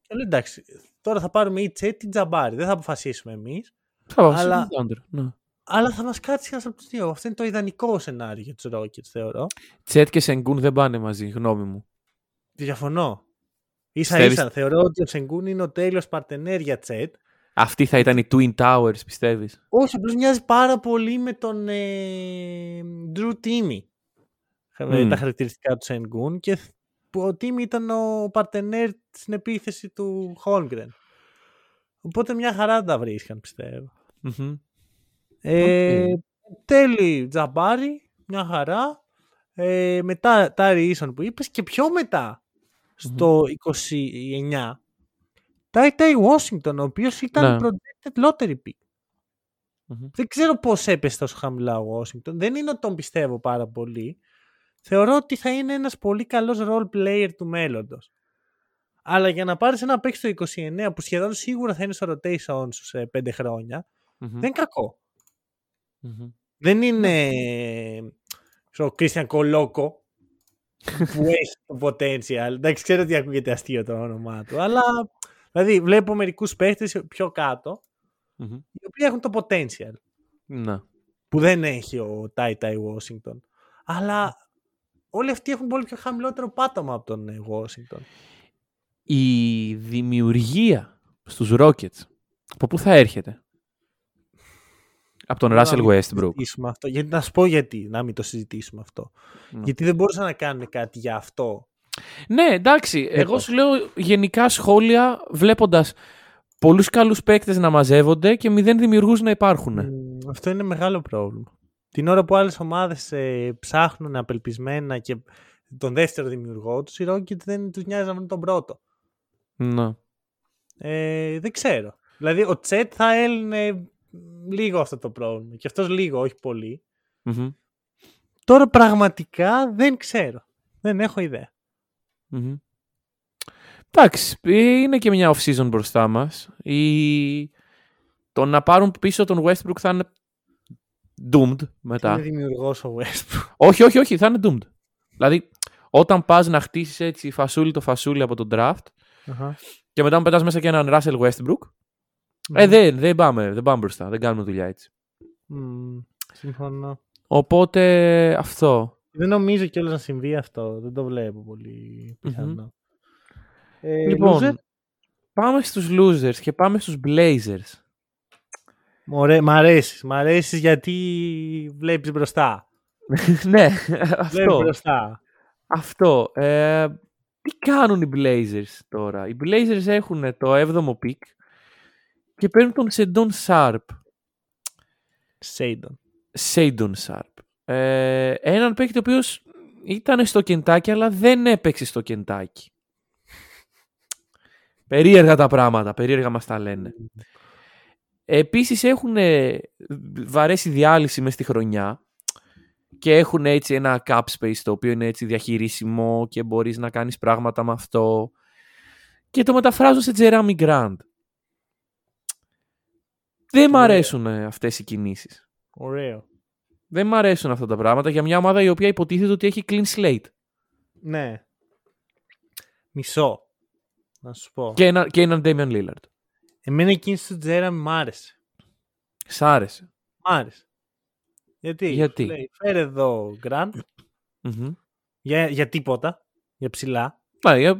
Και λέει, εντάξει, τώρα θα πάρουμε ή Chet ή Jabari. Δεν θα αποφασίσουμε εμείς. Θα αποφασίσουμε τον αλλά θα μας κάτσει ένας από τους δύο. Αυτό είναι το ιδανικό σενάριο για τους Rockets, θεωρώ. Chet και Sengun δεν πάνε μαζί, γνώμη μου. Διαφωνώ. Ίσα-ίσα, θεωρώ ότι ο Sengun είναι ο τέλειος παρτενέρ για Chet. Αυτή θα ήταν η Twin Towers, πιστεύεις? Όχι, απλώς μοιάζει πάρα πολύ με τον Drew Timmy. Τα χαρακτηριστικά του Sengun και ο Timmy ήταν ο παρτενέρ στην επίθεση του Holmgren. Οπότε μια χαρά τα βρίσκαν, πιστεύω. Τέλει Jabari, μια χαρά. Μετά Tari Eason που είπες και πιο μετά. Στο 29 Tai Taevon Washington, ο οποίος ήταν projected lottery pick. Δεν ξέρω πώς έπεσε τόσο χαμηλά ο Washington. Δεν είναι ότι τον πιστεύω πάρα πολύ. Θεωρώ ότι θα είναι ένας πολύ καλός role player του μέλλοντος. Αλλά για να πάρεις ένα παίκ στο 29 που σχεδόν σίγουρα θα είναι στο rotation σου σε 5 χρόνια, δεν είναι κακό. Δεν είναι ο Christian Coloco που έχει το potential. Εντάξει, ξέρω ότι ακούγεται αστείο το όνομά του, αλλά δηλαδή βλέπω μερικούς παίχτες πιο κάτω οι οποίοι έχουν το potential που δεν έχει ο Tai Washington, αλλά όλοι αυτοί έχουν πολύ πιο χαμηλότερο πάτωμα από τον Washington. Η δημιουργία στους Rockets από πού θα έρχεται? Από τον Russell Westbrook. Γιατί να σου πω γιατί, να μην το συζητήσουμε αυτό. Γιατί δεν μπορούσαν να κάνουν κάτι για αυτό. Ναι, εντάξει. Εγώ σου λέω γενικά σχόλια βλέποντας πολλούς καλούς παίκτες να μαζεύονται και μηδέν δημιουργούς να υπάρχουν. Αυτό είναι μεγάλο πρόβλημα. Την ώρα που άλλες ομάδες ψάχνουν απελπισμένα και τον δεύτερο δημιουργό του, οι Rockets δεν τους νοιάζει να βρουν τον πρώτο. Ναι. Δεν ξέρω. Δηλαδή ο Τσέτ θα έλυνε λίγο αυτό το πρόβλημα. Και αυτός λίγο, όχι πολύ. Mm-hmm. Τώρα πραγματικά δεν ξέρω. Δεν έχω ιδέα. Mm-hmm. Εντάξει, είναι και μια off-season μπροστά μας. Το να πάρουν πίσω τον Westbrook θα είναι doomed μετά. Είναι δημιουργός ο Westbrook. Όχι, θα είναι doomed. Δηλαδή, όταν πας να χτίσεις έτσι φασούλι το φασούλι από τον draft uh-huh. και μετά πετάς μέσα και έναν Russell Westbrook, mm. δεν πάμε μπροστά, δεν κάνουμε δουλειά έτσι. Mm, συμφωνώ. Οπότε, αυτό. Δεν νομίζω κιόλας να συμβεί αυτό, δεν το βλέπω πολύ πιθανό. Mm-hmm. Λοιπόν, loser. Πάμε στους losers και πάμε στους blazers. Μ' αρέσεις γιατί βλέπεις μπροστά. Ναι, αυτό. Τι κάνουν οι blazers τώρα? Οι blazers έχουν το 7ο pick και παίρνουν τον Σέιντον Σάρπ. Έναν παίκτη ο οποίος ήταν στο Κεντάκι αλλά δεν έπαιξε στο Κεντάκι. Περίεργα τα πράγματα, περίεργα μας τα λένε. Επίσης έχουν βαρέσει διάλυση μες στη χρονιά και έχουν έτσι ένα cap space το οποίο είναι έτσι διαχειρίσιμο και μπορείς να κάνεις πράγματα με αυτό και το μεταφράζω σε Jeremy Grant. Δεν μ' αρέσουν αυτές οι κινήσεις. Ωραίο. Δεν μ' αρέσουν αυτά τα πράγματα για μια ομάδα η οποία υποτίθεται ότι έχει clean slate. Ναι. Μισό. Να σου πω. Και έναν Damian Lillard. Εμένα η κίνηση του Τζέραμ μ' άρεσε. Σ' άρεσε? Μ' άρεσε. Γιατί? Λέει, φέρε εδώ Γκραντ mm-hmm. για τίποτα. Για ψηλά.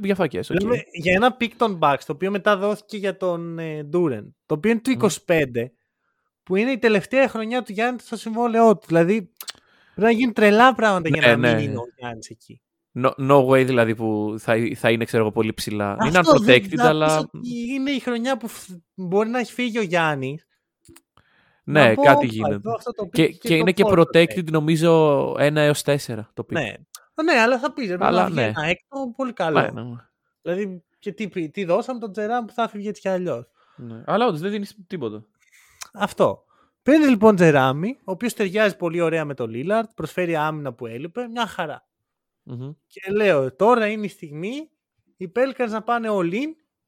Για φακές. Okay. Λέμε, για ένα pick των Bucks, το οποίο μετά δόθηκε για τον Ντούρεν. Το οποίο είναι του 25 που είναι η τελευταία χρονιά του Γιάννη στο συμβόλαιό του. Δηλαδή πρέπει να γίνουν τρελά πράγματα για να μην είναι ο Γιάννης εκεί. No way δηλαδή που θα είναι ξέρω εγώ πολύ ψηλά. Αυτό είναι unprotected δηλαδή, αλλά... Είναι η χρονιά που μπορεί να έχει φύγει ο Γιάννης. Ναι, πω, κάτι γίνεται. Και είναι και protected νομίζω 1-4 το πίσω. Ναι, αλλά θα πεις. Αλλά ναι. Ένα έκτο πολύ καλό. Ναι, ναι. Δηλαδή και τι δώσαμε τον Τζεράμ που θα φύγει έτσι κι αλλιώς. Ναι. Αλλά όντως δεν δίνει τίποτα. Αυτό. Παίρνει λοιπόν Τζεράμι, ο οποίος ταιριάζει πολύ ωραία με τον Λίλαρτ, προσφέρει άμυνα που έλειπε, μια χαρά. Mm-hmm. Και λέω τώρα είναι η στιγμή οι Pelicans να πάνε all in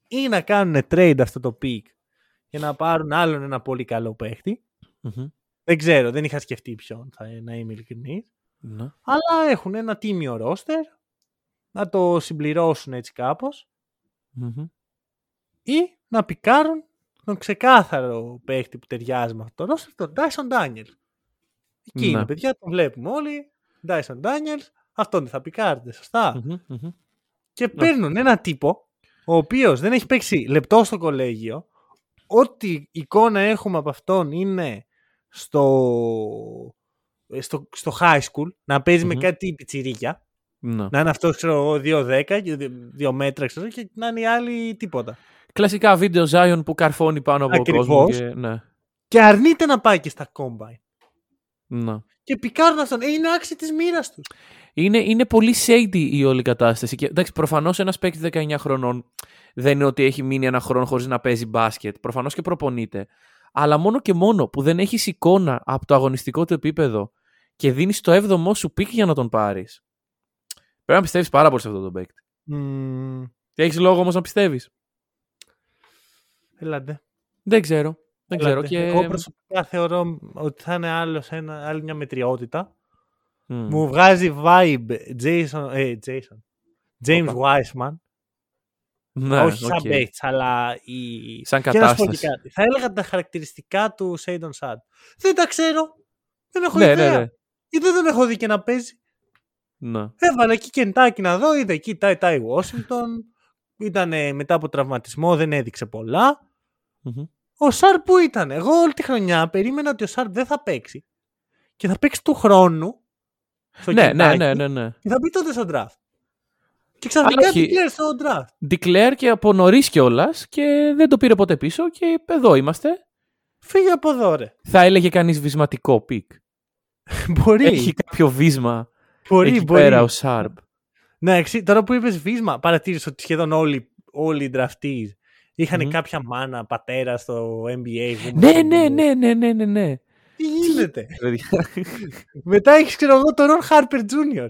ή να κάνουν trade αυτό το pick για να πάρουν άλλον ένα πολύ καλό παίχτη. Mm-hmm. Δεν ξέρω, δεν είχα σκεφτεί ποιον να είμαι ειλικρινής. Mm-hmm. Αλλά έχουν ένα τίμιο roster να το συμπληρώσουν έτσι κάπως mm-hmm. ή να πικάρουν τον ξεκάθαρο παίχτη που ταιριάζει με αυτό το roster, τον Dyson Daniels. Εκεί είναι παιδιά, τον βλέπουμε όλοι, Dyson Daniels. Αυτόν θα πικάρετε, σωστά. Mm-hmm, mm-hmm. Και παίρνουν ένα τύπο ο οποίος δεν έχει παίξει λεπτό στο κολέγιο. Ό,τι εικόνα έχουμε από αυτόν είναι στο high school να παίζει mm-hmm. με κάτι πιτσιρίκια. No. Να είναι αυτός, ξέρω εγώ, 2-10, 2 μέτρα, ξέρω, και να είναι οι άλλοι τίποτα. Κλασικά βίντεο Zion που καρφώνει πάνω από τον κόσμο. Και, ναι. Και αρνείται να πάει και στα combine. No. Και πικάρουν αυτόν. Είναι άξιο της μοίρας του. Είναι πολύ shady η όλη κατάσταση. Και, εντάξει, προφανώς ένας παίκτης 19 χρονών δεν είναι ότι έχει μείνει ένα χρόνο χωρίς να παίζει μπάσκετ. Προφανώς και προπονείται. Αλλά μόνο και μόνο που δεν έχεις εικόνα από το αγωνιστικό του επίπεδο και δίνεις το 7ο σου πικ για να τον πάρεις. Πρέπει να πιστεύεις πάρα πολύ σε αυτόν τον παίκτη. Mm. Έχεις λόγο όμως να πιστεύεις. Ελάτε. Δεν ξέρω. Εγώ προσωπικά θεωρώ ότι θα είναι άλλη μια μετριότητα. Mm. Μου βγάζει vibe James Wiseman. Ναι, όχι σαν Bates, αλλά σαν κατάσταση. Θα έλεγα τα χαρακτηριστικά του Σέιντον Σάρπ. Δεν τα ξέρω. Δεν έχω ιδέα. Ναι. Ή δεν τον έχω δει και να παίζει. Ναι. Έβαλα εκεί Κεντάκι να δω. Είδα εκεί Tai Taevon Washington. Ήταν μετά από τραυματισμό, δεν έδειξε πολλά. Mm-hmm. Ο Σάρπ που ήταν. Εγώ όλη τη χρονιά περίμενα ότι ο Σάρπ δεν θα παίξει. Και θα παίξει του χρόνου. Ναι. Και θα μπει τότε στο draft. Και ξαφνικά declare στο draft. Declare και από νωρίς κιόλας και δεν το πήρε ποτέ πίσω και εδώ είμαστε. Φύγε από εδώ, ρε. Θα έλεγε κανείς βυσματικό πικ. Μπορεί. Έχει κάποιο βύσμα εκεί πέρα ο Σάρπ. Ναι, τώρα που είπες βίσμα, παρατήρησε ότι σχεδόν όλοι οι draftees είχαν κάποια μάνα, πατέρα στο NBA. Ναι. Τι γίνεται. Μετά έχεις ξέρω εγώ τον Ρον Χάρπερ Τζούνιορ.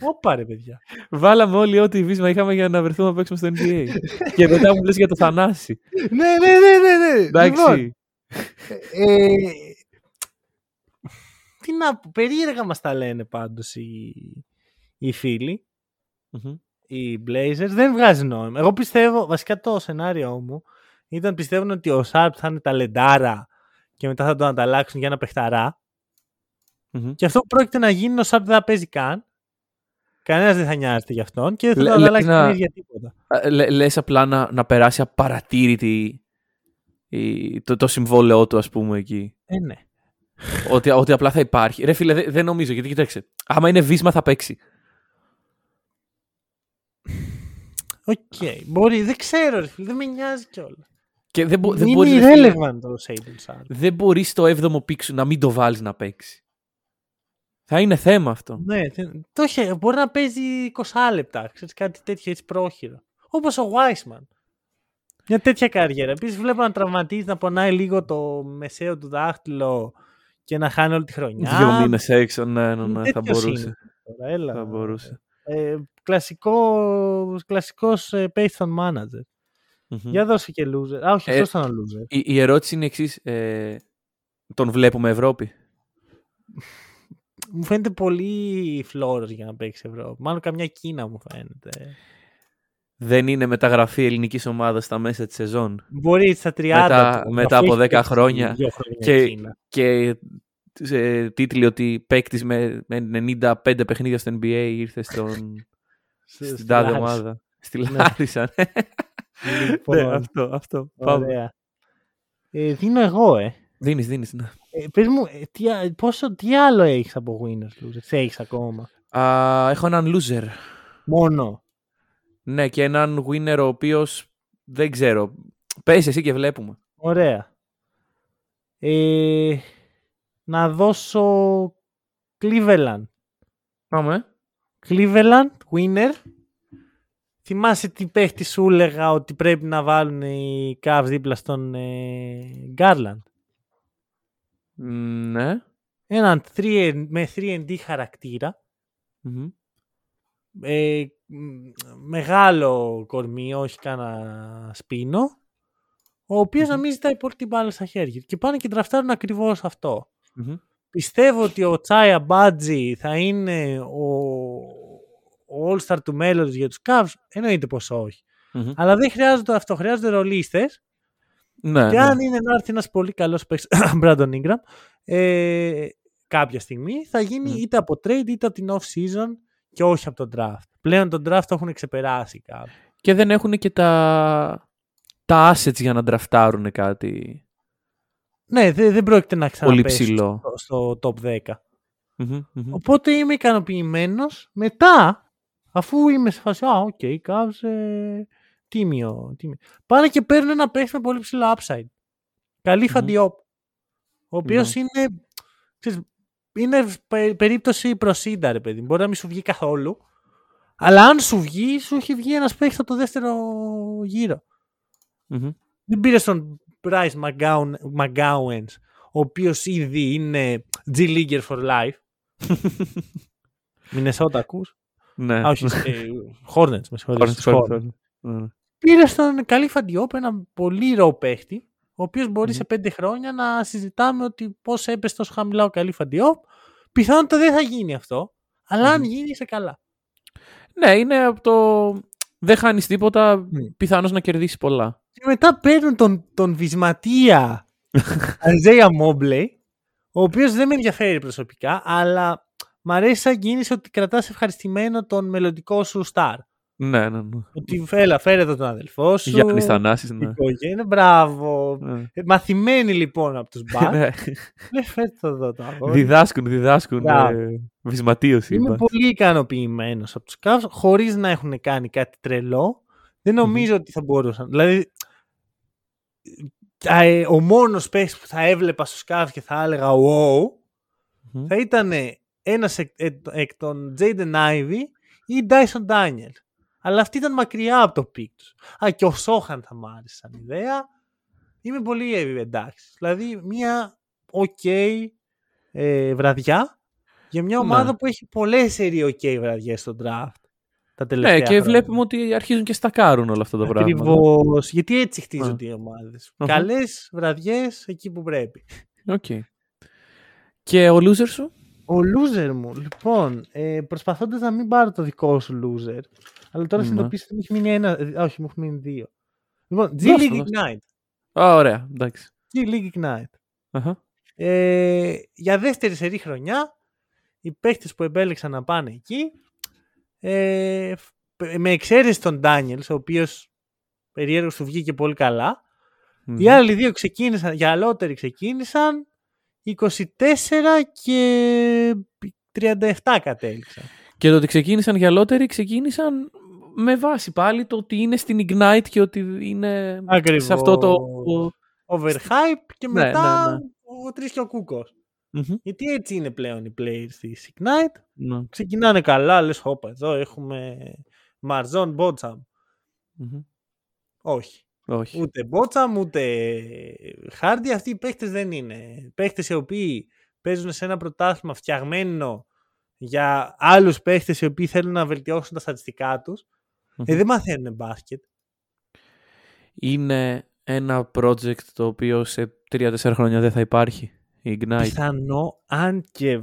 Όπα ρε παιδιά. Βάλαμε όλοι ό,τι βίσμα είχαμε για να βρεθούμε να παίξουμε στο NBA. Και μετά μου λες για το Θανάση. Ναι. Εντάξει. Τι να πω, περίεργα μας τα λένε πάντως οι φίλοι. Οι Blazers δεν βγάζει νόημα. Εγώ πιστεύω, βασικά το σενάριό μου ήταν πιστεύουν ότι ο Σάρπ θα είναι ταλεντάρα και μετά θα τον ανταλλάξουν για ένα παιχταρά. Και αυτό πρόκειται να γίνει, ο Σάρπ δεν θα παίζει καν. Κανένας δεν θα νοιάζεται γι' αυτόν και δεν θα τον αλλάξει κανείς για τίποτα. Λες απλά να περάσει απαρατήρητη το συμβόλαιό του, ας πούμε, εκεί. Ναι. Ότι απλά θα υπάρχει. Ρε φίλε, δεν νομίζω, γιατί κοιτάξτε, άμα είναι βίσμα θα παίξει. Οκ, μπορεί, δεν ξέρω, ρε φίλε, δεν με νοιάζει κιόλα. Και δεν είναι irrelevant το Sables. Δεν μπορεί το 7ο πίξου να μην το βάλεις να παίξει. Θα είναι θέμα αυτό. Ναι, μπορεί να παίζει 20 λεπτά, ξέρεις, κάτι τέτοιο έτσι πρόχειρο. Όπως ο Wiseman. Μια τέτοια καριέρα. Επίσης βλέπω να τραυματίζει, να πονάει λίγο το μεσαίο του δάχτυλο και να χάνει όλη τη χρονιά. 2 μήνες έξω, ναι, θα μπορούσε. Τώρα, έλα, θα μπορούσε. Κλασικός Payton manager. Για δώσε και loser. Α, όχι, αυτός ήταν ο loser. Η ερώτηση είναι εξής. Τον βλέπουμε Ευρώπη? Μου φαίνεται πολύ φλόρος για να παίξει Ευρώπη. Μάλλον καμιά Κίνα μου φαίνεται. Δεν είναι μεταγραφή ελληνικής ομάδας στα μέσα της σεζόν. Μπορεί στα 30. Μετά από 10 χρόνια. Και τίτλοι ότι παίκτης με 95 παιχνίδια στο NBA ήρθε στην τάδε ομάδα. Στη Λάρισα. Ναι, αυτό. Ωραία. Δίνω εγώ, Δίνεις, ναι. Πες μου, τι άλλο έχεις από winners, losers, έχεις ακόμα? Έχω έναν loser. Μόνο. Ναι, και έναν winner ο οποίος δεν ξέρω. Πες εσύ και βλέπουμε. Ωραία. Να δώσω Cleveland. Πάμε. Cleveland, winner. Θυμάσαι τι παίχτη σου έλεγα ότι πρέπει να βάλουν οι Cavs δίπλα στον Garland. Ναι. Έναν με 3D χαρακτήρα. Μεγάλο κορμί, όχι κανένα σπίνο, ο οποίος να μην ζητάει πολύ την μπάλα στα χέρια. Και πάνε και τραφτάρουν ακριβώς αυτό. Πιστεύω ότι ο Τσάια Μπάτζι θα είναι ο All-Star του μέλλοντος για τους Cavs. Εννοείται πως όχι. Αλλά δεν χρειάζονται αυτό. Χρειάζονται ρολίστες. Ναι, και αν είναι να έρθει ένας πολύ καλός παίκτης Brandon Ingram κάποια στιγμή θα γίνει είτε από trade είτε από την off-season και όχι από τον draft. Πλέον τον draft το έχουν ξεπεράσει κάποιοι. Και δεν έχουν και τα assets για να draftάρουν κάτι. Ναι, δεν πρόκειται να ξαναπέσει στο top 10. Οπότε είμαι ικανοποιημένος. Μετά, αφού είμαι σε φάση Cavs τίμιο. Πάνε και παίρνουν ένα παίχτη με πολύ ψηλό upside. Kalifa Diop. Ο οποίος είναι περίπτωση Procida, ρε παιδί. Μπορεί να μην σου βγει καθόλου. Αλλά αν σου βγει, σου έχει βγει ένας παίχτης από το δεύτερο γύρο. Δεν πήρες τον Bryce McGowens, ο οποίος ήδη είναι G-Leaguer for life. Μινεσότα ακούς? Ναι. Όχι, Hornets, με συγχωρείτε. Πήρε στον Kalifa Diop, ένα πολύ ρο παίχτη, ο οποίος μπορεί σε 5 χρόνια να συζητάμε ότι πώς έπεσε τόσο χαμηλά ο Kalifa Diop. Πιθανότατα δεν θα γίνει αυτό, αλλά αν γίνει είσαι καλά. Ναι, είναι από το δεν χάνεις τίποτα, πιθανώς να κερδίσεις πολλά. Και μετά παίρνουν τον βυσματία Isaiah Mobley, ο οποίος δεν με ενδιαφέρει προσωπικά, αλλά μ' αρέσει σαν κίνηση ότι κρατάς ευχαριστημένο τον μελλοντικό σου στάρ. Ναι. Ότι φέρε εδώ τον αδελφό σου. Γιάννης Θανάσης, ναι. Οικογένεια, μπράβο. Ναι. Μαθημένοι λοιπόν από τους μπακ. Φέρτε εδώ το αγόρι. Διδάσκουν. Βυσματίωση. Είμαι πολύ ικανοποιημένος από τους Cavs, χωρίς να έχουν κάνει κάτι τρελό. Δεν νομίζω ότι θα μπορούσαν. Δηλαδή, ο μόνος παίκτης που θα έβλεπα στους Cavs και θα έλεγα wow, θα ήταν ένας εκ των Jaden Ivey ή Dyson Daniels. Αλλά αυτοί ήταν μακριά από το πικ τους. Α, και ο Sohann θα μ' άρεσε σαν ιδέα. Είμαι πολύ εντάξει. Δηλαδή μια ok βραδιά για μια ομάδα που έχει πολλές σερί ok βραδιές στο draft. Ναι, και βλέπουμε ότι αρχίζουν και στακάρουν όλα αυτά τα πράγματα. Ακριβώς. Γιατί έτσι χτίζονται οι ομάδες. Καλές βραδιές εκεί που πρέπει. Okay. Και ο loser σου? Ο loser μου. Λοιπόν, προσπαθώντας να μην πάρω το δικό σου loser, αλλά τώρα συνειδητοποίησα ότι μου έχει μείνει ένα. Όχι, μου έχουν μείνει δύο. Λοιπόν, G-League Ignite. Ωραία, εντάξει. G-League Ignite. Για δεύτερη σερή χρονιά, οι παίχτες που επέλεξαν να πάνε εκεί. Με εξαίρεση τον Daniels, ο οποίος περίεργος του βγήκε πολύ καλά, οι άλλοι δύο ξεκίνησαν, οι αλλότεροι ξεκίνησαν 24 και 37 κατέληξαν. Και το ότι ξεκίνησαν οι αλλότεροι ξεκίνησαν με βάση πάλι το ότι είναι στην Ignite και ότι είναι ακριβώς σε αυτό το overhype και μετά ο Τρεις και ο Κούκος. Γιατί έτσι είναι πλέον οι players της Ignite. Ξεκινάνε καλά, λες όπα εδώ έχουμε Marzon Bocham. Όχι. Ούτε Bocham ούτε Hardy. Αυτοί οι παίχτες δεν είναι παίχτες οι οποίοι παίζουν σε ένα πρωτάθλημα φτιαγμένο για άλλους παίχτες οι οποίοι θέλουν να βελτιώσουν τα στατιστικά τους. Δεν μαθαίνουν μπάσκετ. Είναι ένα project το οποίο σε 3-4 χρόνια δεν θα υπάρχει. Ignite. Πιθανό, αν και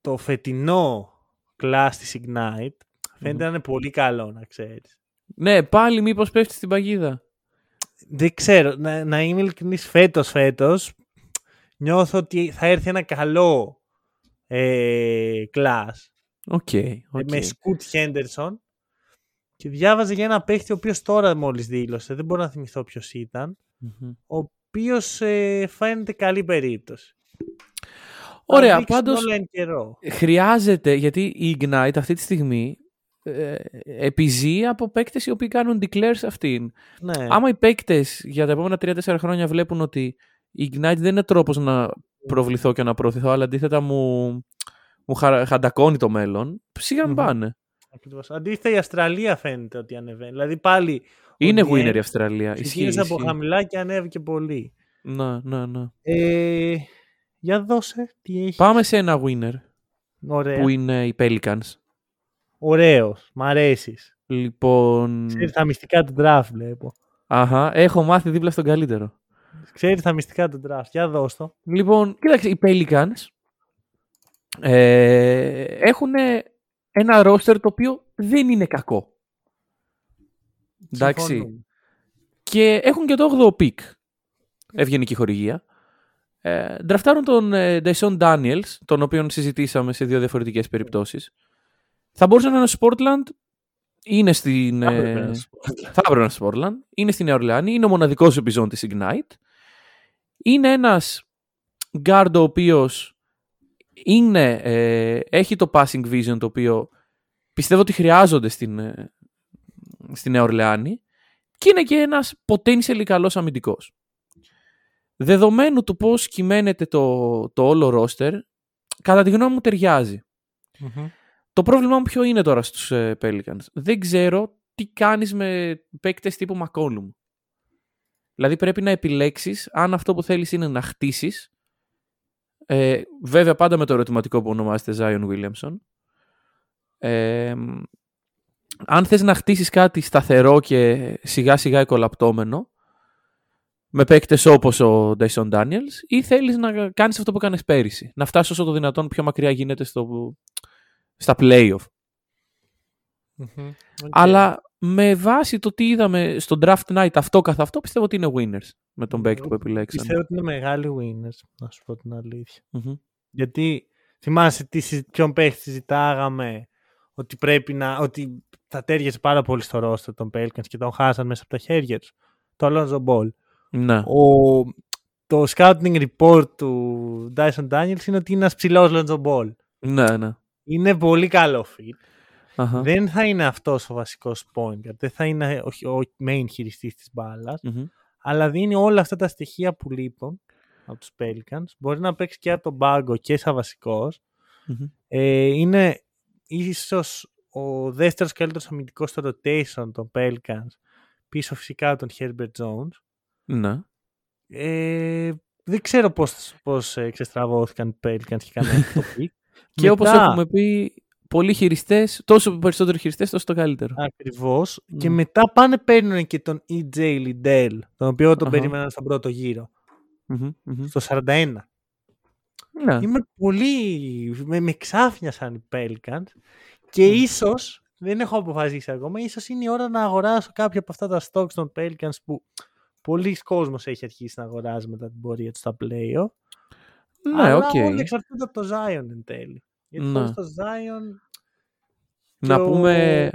το φετινό class της Ignite φαίνεται να είναι πολύ καλό, να ξέρεις. Ναι, πάλι μήπως πέφτει στην παγίδα. Δεν ξέρω, να είμαι ειλικρινής, φέτος νιώθω ότι θα έρθει ένα καλό class. Okay. Με Scoot Henderson και διάβαζε για ένα παίχτη ο οποίος τώρα μόλις δήλωσε, δεν μπορώ να θυμηθώ ποιος ήταν, ο οποίος φαίνεται καλή περίπτωση. Ωραία, πάντως χρειάζεται, γιατί η Ignite αυτή τη στιγμή επιζεί από παίκτες οι οποίοι κάνουν declares αυτήν. Ναι. Άμα οι παίκτες για τα επόμενα 3-4 χρόνια βλέπουν ότι η Ignite δεν είναι τρόπος να προβληθώ και να προωθηθώ, αλλά αντίθετα μου χαντακώνει το μέλλον, σιγά μην πάνε. Ακριβώς. Αντίθετα η Αυστραλία φαίνεται ότι ανεβαίνει. Δηλαδή πάλι είναι winner η Αυστραλία. Ξεκίνησε από χαμηλά και ανέβηκε πολύ. Ναι. Για δώσε τι έχει. Πάμε σε ένα winner. Ωραία. Που είναι οι Pelicans. Ωραίος. Μ' αρέσεις. Λοιπόν. Ξέρεις τα μυστικά του draft, βλέπω. Αχα. Έχω μάθει δίπλα στον καλύτερο. Ξέρεις τα μυστικά του draft. Για δώσ' το. Λοιπόν, κοίταξε. Οι Pelicans έχουν ένα roster το οποίο δεν είναι κακό. Εντάξει. Και έχουν και το 8ο πικ. Ευγενική χορηγία. Ντραφτάρουν τον Dyson Daniels, τον οποίον συζητήσαμε σε δύο διαφορετικές περιπτώσεις. Θα μπορούσε να είναι στο Portland. Είναι στην. Θα έπρεπε να είναι στο Portland. Είναι στη Νέα Ορλεάνη. Είναι ο μοναδικός επιζών της Ignite. Είναι ένας guard ο οποίος έχει το passing vision το οποίο πιστεύω ότι χρειάζονται στη Νέα Ορλεάνη και είναι και ένας potentially καλός αμυντικός. Δεδομένου του πώς κυμαίνεται το όλο roster, κατά τη γνώμη μου ταιριάζει. Το πρόβλημά μου ποιο είναι τώρα στους Pelicans? Δεν ξέρω τι κάνεις με παίκτες τύπου McCollum. Δηλαδή πρέπει να επιλέξεις αν αυτό που θέλεις είναι να χτίσεις, βέβαια πάντα με το ερωτηματικό που ονομάζεται Zion Williamson, αν θες να χτίσεις κάτι σταθερό και σιγά σιγά εκολαπτώμενο με παίκτες όπως ο Dyson Daniels, ή θέλεις να κάνεις αυτό που κάνεις πέρυσι, να φτάσεις όσο το δυνατόν πιο μακριά γίνεται στα play-off. Αλλά με βάση το τι είδαμε στο draft night αυτό καθ' αυτό, πιστεύω ότι είναι winners με τον παίκτη που επιλέξαμε. Πιστεύω ότι είναι μεγάλοι winners, να σου πω την αλήθεια. Γιατί θυμάσαι ποιον παίκτη συζητάγαμε ότι ότι θα τέριαζε πάρα πολύ στο ρόστερ των Pelicans και τον χάσαν μέσα από τα χέρια τους. Το Lonzo Ball. Το scouting report του Dyson Daniels είναι ότι είναι ένας ψηλός Lonzo Ball. Ναι. Είναι πολύ καλό fit. Δεν θα είναι αυτός ο βασικός point guard. Δεν θα είναι ο main χειριστής της μπάλας. Αλλά δίνει όλα αυτά τα στοιχεία που λείπουν. από τους Pelicans. Μπορεί να παίξει και από τον πάγκο και σαν βασικός. Mm-hmm. Είναι ίσως ο δεύτερος καλύτερος αμυντικός στο rotation των Pelicans, πίσω φυσικά από τον Herbert Jones. Ναι. Δεν ξέρω πώς εξεστραβώθηκαν οι Pelicans και κάνουν το πικ. Και μετά, όπως έχουμε πει, πολλοί χειριστές, τόσο περισσότεροι χειριστές, τόσο το καλύτερο. Ακριβώς. Mm. Και μετά πάνε παίρνουν και τον EJ Liddell, τον οποίο τον περίμεναν στον πρώτο γύρο. Mm-hmm, mm-hmm. Στο 41. Ναι. Είμαι πολύ... Με ξάφνιασαν οι Pelicans και ίσως, δεν έχω αποφασίσει ακόμα, ίσως είναι η ώρα να αγοράσω κάποια από αυτά τα stocks των Pelicans που πολλοί κόσμος έχει αρχίσει να αγοράζει μετά την πορεία του στα play-off. Ναι, αλλά όλοι εξαρτούνται από το Zion εν τέλει. Γιατί στο Zion να πούμε...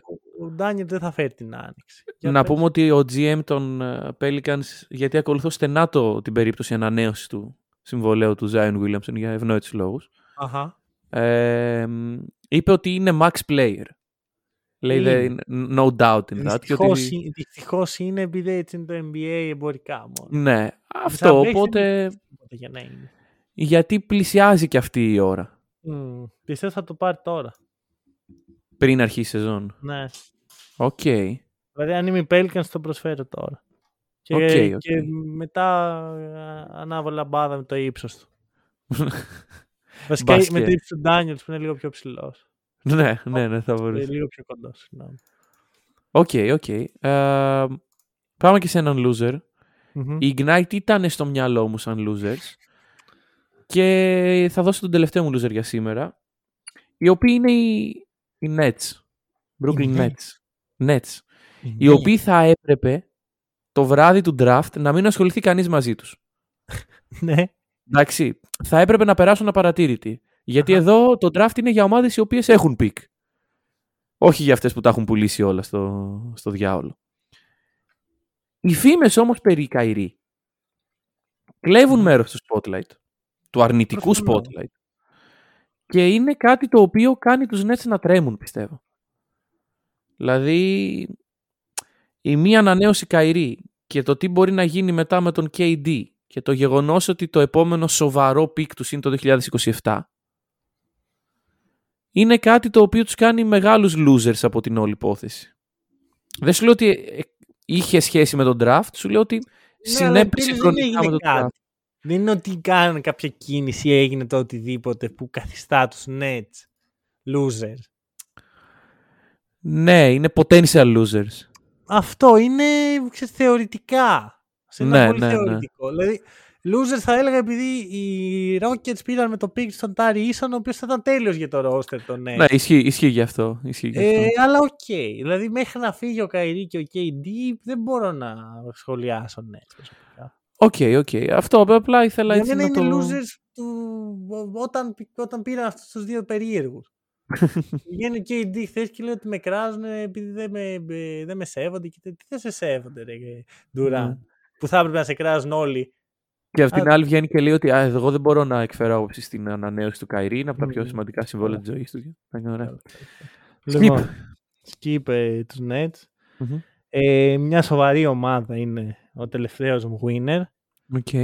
ο Daniel δεν θα φέρει την άνοιξη. Να πούμε ότι ο GM των Pelicans, γιατί ακολουθώ στενά την περίπτωση ανανέωσης του συμβολέου του Zion Williamson για ευνόητους λόγους, είπε ότι είναι max player. Λέει no doubt in that. Δυστυχώς είναι, επειδή έτσι είναι το NBA εμπορικά μόνο. Ναι, αυτό οπότε... Για να είναι. Γιατί πλησιάζει και αυτή η ώρα. Πιστεύω θα το πάρει τώρα. Πριν αρχίσει η σεζόν. Ναι. Οκ. Δηλαδή αν είμαι η Pelicans το προσφέρω τώρα. Και, και μετά ανάβω λαμπάδα με το ύψος του. Βασικά με το ύψος του Daniels που είναι λίγο πιο ψηλός. Ναι, ναι, θα μπορούσε. Λίγο πιο κοντός. Οκ. Πάμε και σε έναν loser. Mm-hmm. Η Ignite ήταν στο μυαλό μου σαν losers. Και θα δώσω τον τελευταίο μου loser για σήμερα, οι οποίοι είναι οι Nets. Brooklyn Nets. Οι οποίοι θα έπρεπε το βράδυ του draft να μην ασχοληθεί κανείς μαζί τους. Ναι. Εντάξει, θα έπρεπε να περάσουν απαρατήρητοι. Γιατί εδώ το draft είναι για ομάδες οι οποίες έχουν pick. Όχι για αυτές που τα έχουν πουλήσει όλα στο διάολο. Οι φήμες όμως περί Kyrie κλέβουν μέρος του spotlight. Του αρνητικού spotlight. Και είναι κάτι το οποίο κάνει τους Nets να τρέμουν, πιστεύω. Δηλαδή η μία ανανέωση Kyrie και το τι μπορεί να γίνει μετά με τον KD και το γεγονός ότι το επόμενο σοβαρό πικ τους είναι το 2027 είναι κάτι το οποίο τους κάνει μεγάλους losers από την όλη υπόθεση. Δεν σου λέω ότι είχε σχέση με τον draft, σου λέω ότι συνέπεσε χρονικά με τον draft. Δεν είναι ότι κάνανε κάποια κίνηση ή έγινε το οτιδήποτε που καθιστά τους Nets losers. Ναι, είναι potential losers. Αυτό είναι θεωρητικά. Σε ένα πολύ θεωρητικό. Δηλαδή, losers θα έλεγα επειδή οι Rockets πήραν με το pick στον Tari Eason, ο οποίος θα ήταν τέλειος για το roster των Nets. Ναι, ισχύει γι' αυτό. Αλλά οκ. Δηλαδή, μέχρι να φύγει ο Kyrie και ο KD, δεν μπορώ να σχολιάσω Nets. Οκ. Αυτό απλά ήθελα για έτσι να το... Για μένα είναι losers του... όταν πήραν αυτούς τους δύο περίεργους. Βγαίνει και η KD χθες και λέει ότι με κράζουν επειδή δεν με σέβονται. Και τι θα σε σέβονται, ρε Durant, που θα έπρεπε να σε κράζουν όλοι. Και από την άλλη βγαίνει και λέει ότι εγώ δεν μπορώ να εκφέρω άποψη στην ανανέωση του Kyrie. Είναι από τα πιο σημαντικά συμβόλαια της ζωής του. Λοιπόν, σκύπε τους Nets. Μια σοβαρή ομάδα είναι ο τελευταίος μου winner.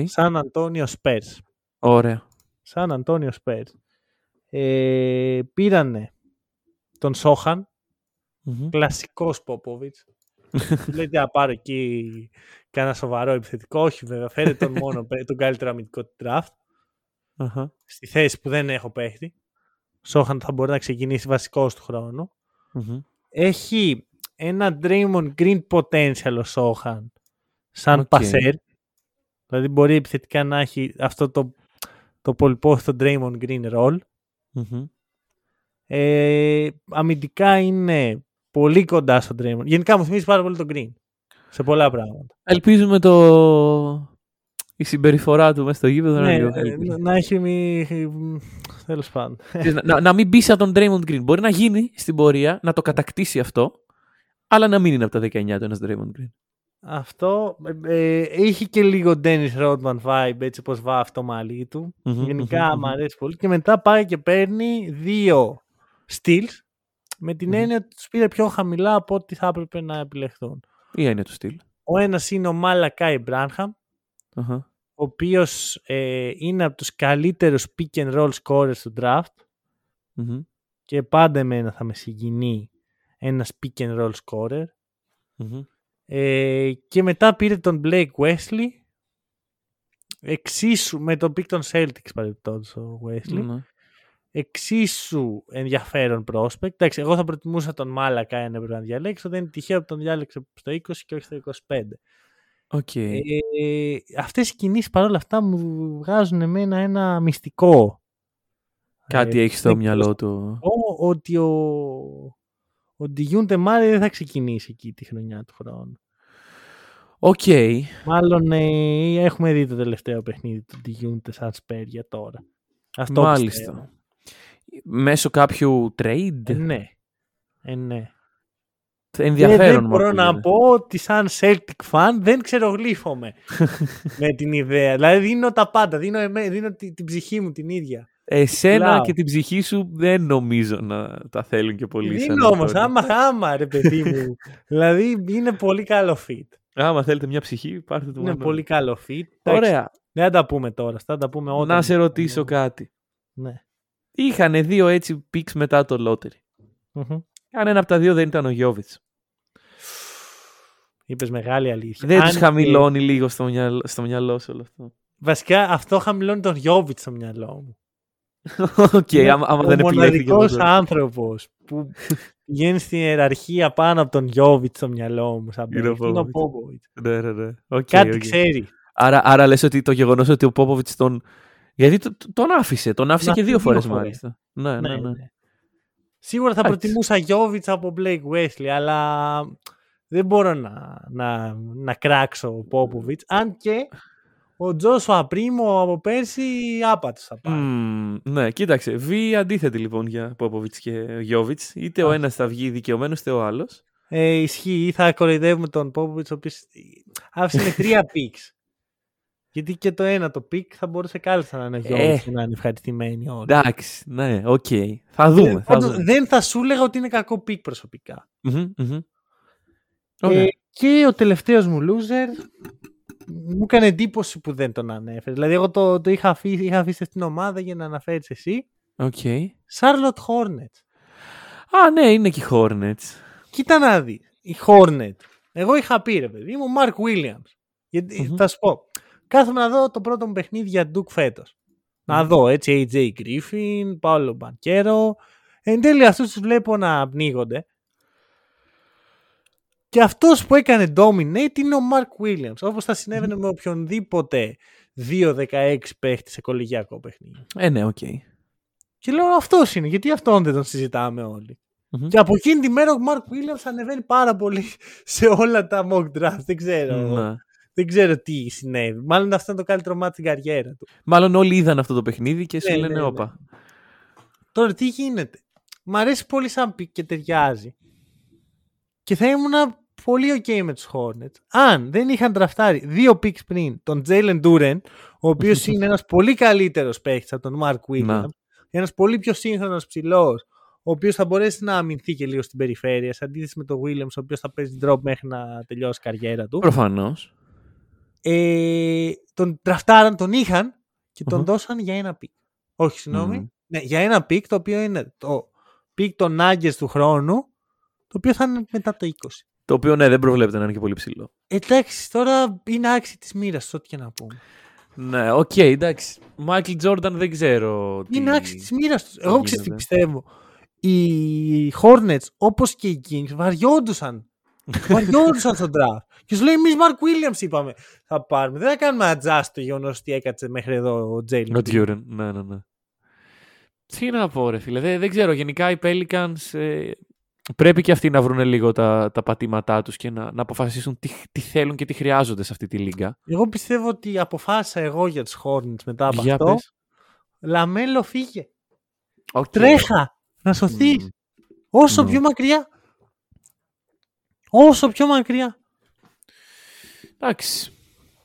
Σαν Αντώνιο Spurs. Ωραία. Σαν Αντώνιο Spurs. Πήρανε τον Sohann, κλασικός Popovich. Λέτε να πάρω εκεί κανένα σοβαρό επιθετικό. Όχι βέβαια, φέρε τον μόνο τον καλύτερο αμυντικό του draft. Στη θέση που δεν έχω παίχτη. Sohann θα μπορεί να ξεκινήσει βασικός του χρόνου. Έχει ένα Draymond Green potential ο Sohann σαν πασέρ. Δηλαδή μπορεί επιθετικά να έχει αυτό το πολυπόθητο Draymond Green role. Αμυντικά είναι πολύ κοντά στον Draymond. Γενικά μου θυμίζει πάρα πολύ τον Green σε πολλά πράγματα. Ελπίζουμε η συμπεριφορά του μέσα στο γήπεδο να έχει τέλος πάντων. Να μην μπει σαν τον Draymond Green. Μπορεί να γίνει στην πορεία, να το κατακτήσει αυτό, αλλά να μην είναι από τα 19 του ένας Draymond Green. Αυτό έχει και λίγο Dennis Rodman vibe, έτσι πως βά αυτό μαλλί του. Γενικά μου αρέσει πολύ. Και μετά πάει και παίρνει δύο steals με την έννοια ότι τους πήρε πιο χαμηλά από ό,τι θα έπρεπε να επιλεχθούν. Η έννοια του steal. Ο ένας είναι ο Malachi Branham, ο οποίος είναι από τους καλύτερους pick and roll scorers του draft mm-hmm. και πάντα εμένα θα με συγκινεί ένας pick and roll scorer mm-hmm. Και μετά πήρε τον Blake Wesley εξίσου με τον pick των Celtics παρεπτόντως ο Wesley mm-hmm. εξίσου ενδιαφέρον prospect. Εντάξει, εγώ θα προτιμούσα τον Μάλακα αν έπρεπε να διαλέξω, δεν είναι τυχαίο που τον διάλεξε στο 20 και όχι στο 25. Okay. Αυτές οι κινήσεις παρόλα αυτά μου βγάζουν εμένα ένα μυστικό. Κάτι έχει στο μυαλό του. Ότι ο Ντιγιούντε Μάρε δεν θα ξεκινήσει εκεί τη χρονιά του χρόνου. Οκ. Okay. Μάλλον έχουμε δει το τελευταίο παιχνίδι του Ντιγιούντε σαν σπέρια τώρα. Αυτό μάλιστα. Πιστεύω. Μέσω κάποιου trade. Ναι. Ναι. Δεν μπορώ να πω ότι σαν Celtic fan δεν ξερογλύφομαι με την ιδέα. Δηλαδή δίνω τα πάντα, δίνω την ψυχή μου την ίδια. Εσένα και την ψυχή σου δεν νομίζω να τα θέλουν και πολύ. Δίνω όμως, άμα ρε παιδί μου. Δηλαδή είναι πολύ καλό fit. Άμα θέλετε μια ψυχή πάρτε το μόνο. Είναι πολύ καλό fit. Ωραία. Δεν θα τα πούμε τώρα, θα τα πούμε όταν. Να σε ρωτήσω κάτι. Ναι. Είχανε δύο έτσι picks μετά το lottery. Κανένα από τα δύο δεν ήταν ο Γιόβιτς. Είπες μεγάλη αλήθεια. Δεν τους χαμηλώνει λίγο στο μυαλό σου όλο αυτό? Βασικά αυτό χαμηλώνει τον Γιόβιτς στο μυαλό μου. Okay, άμα δεν επιλέγει. Ο μοναδικός άνθρωπος που βγαίνει στην ιεραρχία πάνω από τον Γιόβιτς στο μυαλό μου. Είναι ο Πόποβιτς. Κάτι ξέρει. Άρα λες ότι το γεγονός ότι ο Πόποβιτς τον... Γιατί τον άφησε και δύο φορές μάλιστα. Ναι, ναι, ναι. Σίγουρα θα προτιμούσα Γιόβιτς από Blake Wesley, αλλά δεν μπορώ να κράξω ο Πόποβιτς. Αν και ο Τζόσουα Πρίμο από πέρσι άπατος θα πάει. Ναι, κοίταξε. Βή αντίθετη λοιπόν για Πόποβιτς και Γιόβιτς. Είτε ο ένας θα βγει δικαιωμένος, είτε ο άλλος. Ισχύει. Θα κοροϊδεύουμε τον Πόποβιτς, ο οποίος άφησε με 3 πικς. Γιατί και το ένα το πικ θα μπορούσε κάλλιστα να είναι Γιόβιτς και να είναι ευχαριστημένοι όλοι. Εντάξει, ναι, οκ. Okay. Θα δούμε. Δεν θα σου έλεγα ότι είναι κακό πικ προσωπικά. Okay. Και ο τελευταίος μου loser μου έκανε εντύπωση που δεν τον ανέφερε. Δηλαδή εγώ το είχα αφήσει στην ομάδα για να αναφέρεις εσύ. Οκ. Okay. Charlotte Hornets. Α, ναι, είναι και οι Hornets. Κοίτα να δει. Οι Hornets. Εγώ είχα πει ρε παιδί μου, Mark Williams. Γιατί, θα σου πω. Κάθομαι να δω το πρώτο μου παιχνίδι για Duke φέτος. Να δω έτσι AJ Griffin, Paolo Banchero. Εν τέλει αυτούς τους βλέπω να πνίγονται. Και αυτός που έκανε dominate είναι ο Mark Williams. Όπως θα συνέβαινε με οποιονδήποτε 2-16 παίχτη σε κολεγιακό παιχνίδι. Ναι, οκ. Okay. Και λέω αυτός είναι, γιατί αυτόν δεν τον συζητάμε όλοι. Και από εκείνη τη μέρα ο Mark Williams ανεβαίνει πάρα πολύ σε όλα τα mock draft. Δεν ξέρω. Δεν ξέρω τι συνέβη. Μάλλον αυτό είναι το καλύτερο μάτι στην καριέρα του. Μάλλον όλοι είδαν αυτό το παιχνίδι και σου λένε όπα. Τώρα τι γίνεται. Μ' αρέσει πολύ σαν πικ και ταιριάζει. Και θα ήμουν πολύ ok με τους Hornets. Αν δεν είχαν τραφτάρει 2 πικς πριν τον Jalen Duren, ο οποίος είναι ένας πολύ καλύτερος παίκτης από τον Mark Williams, ένας πολύ πιο σύγχρονος ψηλός, ο οποίος θα μπορέσει να αμυνθεί και λίγο στην περιφέρεια, σε αντίθεση με τον Williams, ο οποίος θα παίζει drop μέχρι να τελειώσει η καριέρα του. Προφανώς. Τον τραφτάραν, τον είχαν και τον δώσαν για ένα πικ. Όχι, συγγνώμη. Ναι, για ένα πικ το οποίο είναι το πικ των Nuggets του χρόνου, το οποίο θα είναι μετά το 20. Το οποίο ναι, δεν προβλέπεται να είναι και πολύ ψηλό. Εντάξει, τώρα είναι άξι της μοίρας, ό,τι και να πούμε. Ναι, οκ, εντάξει. Μάικλ Τζόρνταν δεν ξέρω. Είναι άξι της μοίρας. Εγώ ξέρω τι πιστεύω. Οι Hornets, όπως και οι Kings, βαριόντουσαν στον draft. Και σου λέει εμείς Mark Williams είπαμε θα πάρουμε. Δεν θα κάνουμε adjust το γεγονός ότι έκατσε μέχρι εδώ ο Jalen. Ο Duren, ναι. Τι να πω ρε φίλε, δεν ξέρω. Γενικά οι Pelicans πρέπει και αυτοί να βρουν λίγο τα πατήματά τους και να αποφασίσουν τι θέλουν και τι χρειάζονται σε αυτή τη λίγα. Εγώ πιστεύω ότι αποφάσισα εγώ για τους Hornets μετά από για αυτό. Πες. Λαμέλο φύγε. Okay. Τρέχα να σωθείς όσο πιο μακριά. Όσο πιο μακριά. Εντάξει.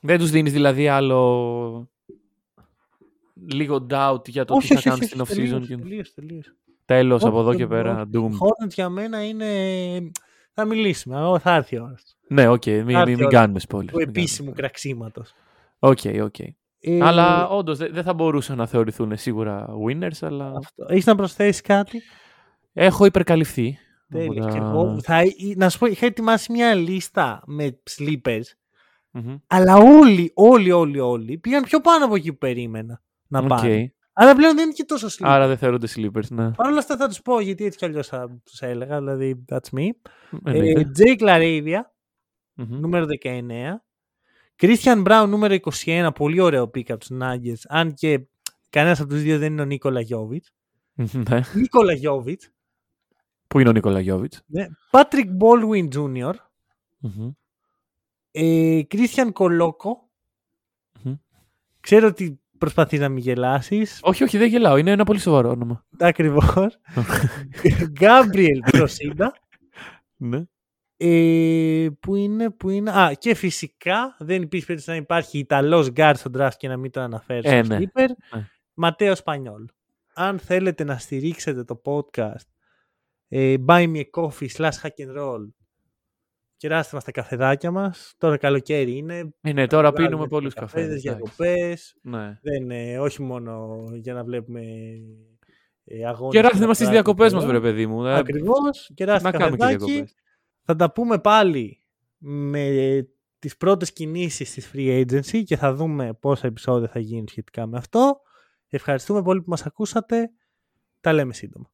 Δεν τους δίνεις δηλαδή άλλο λίγο doubt για το τι θα κάνεις στην off-season. Τελείως. Τέλος από εδώ και πέρα. Οι Hornets για μένα είναι... Θα μιλήσουμε. Θα έρθει η ώρα. Ναι, οκ. Μην κάνουμε spoilers. Του επίσημου κραξίματος. Οκ. Αλλά όντως δεν θα μπορούσαν να θεωρηθούν σίγουρα winners, αλλά... Έχεις να προσθέσεις κάτι? Έχω υπερκαλυφθεί. Τέλεια. Εγώ να σου πω, είχα ετοιμάσει μια λίστα με sleepers, αλλά όλοι πήγαν πιο πάνω από εκεί που περίμενα να πάνε. Αλλά πλέον δεν είναι και τόσο sleepers. Άρα δεν θεωρούνται sleepers, ναι. Παρ' όλα αυτά θα τους πω, γιατί έτσι κι αλλιώς θα τους έλεγα, δηλαδή that's me. Jake LaRavia, νούμερο 19. Christian Brown, νούμερο 21, πολύ ωραίο πικ από τους Nuggets, αν και κανένας από τους δύο δεν είναι ο Νίκολα Γιόβιτς. Νίκολα Γιόβιτς. Πού είναι ο Νίκολα Γιόβιτς? Patrick Baldwin Jr. Christian Coloco. Ξέρω ότι προσπαθείς να μην γελάσεις. Όχι, δεν γελάω. Είναι ένα πολύ σοβαρό όνομα. Ακριβώς. Gabriel Procida. Ναι. Πού είναι. Α, και φυσικά δεν υπήρχε περίπτωση να υπάρχει Ιταλός γκάρ στο draft και να μην το αναφέρει στο Skipper. Ματέο Σπανιόλ. Αν θέλετε να στηρίξετε το podcast, buy me a coffee /hack and roll. Κεράστε μας τα καφεδάκια μας. Τώρα καλοκαίρι είναι. Είναι, τώρα πίνουμε πολλούς καφέδες. Διακοπές. Όχι μόνο για να βλέπουμε. Κεράστε μας στις διακοπές μας, βρε παιδί μου. Ακριβώς. Κεράστε καφεδάκι. Θα τα πούμε πάλι με τις πρώτες κινήσεις της Free Agency και θα δούμε πόσα επεισόδια θα γίνουν σχετικά με αυτό. Ευχαριστούμε πολύ που μας ακούσατε. Τα λέμε σύντομα.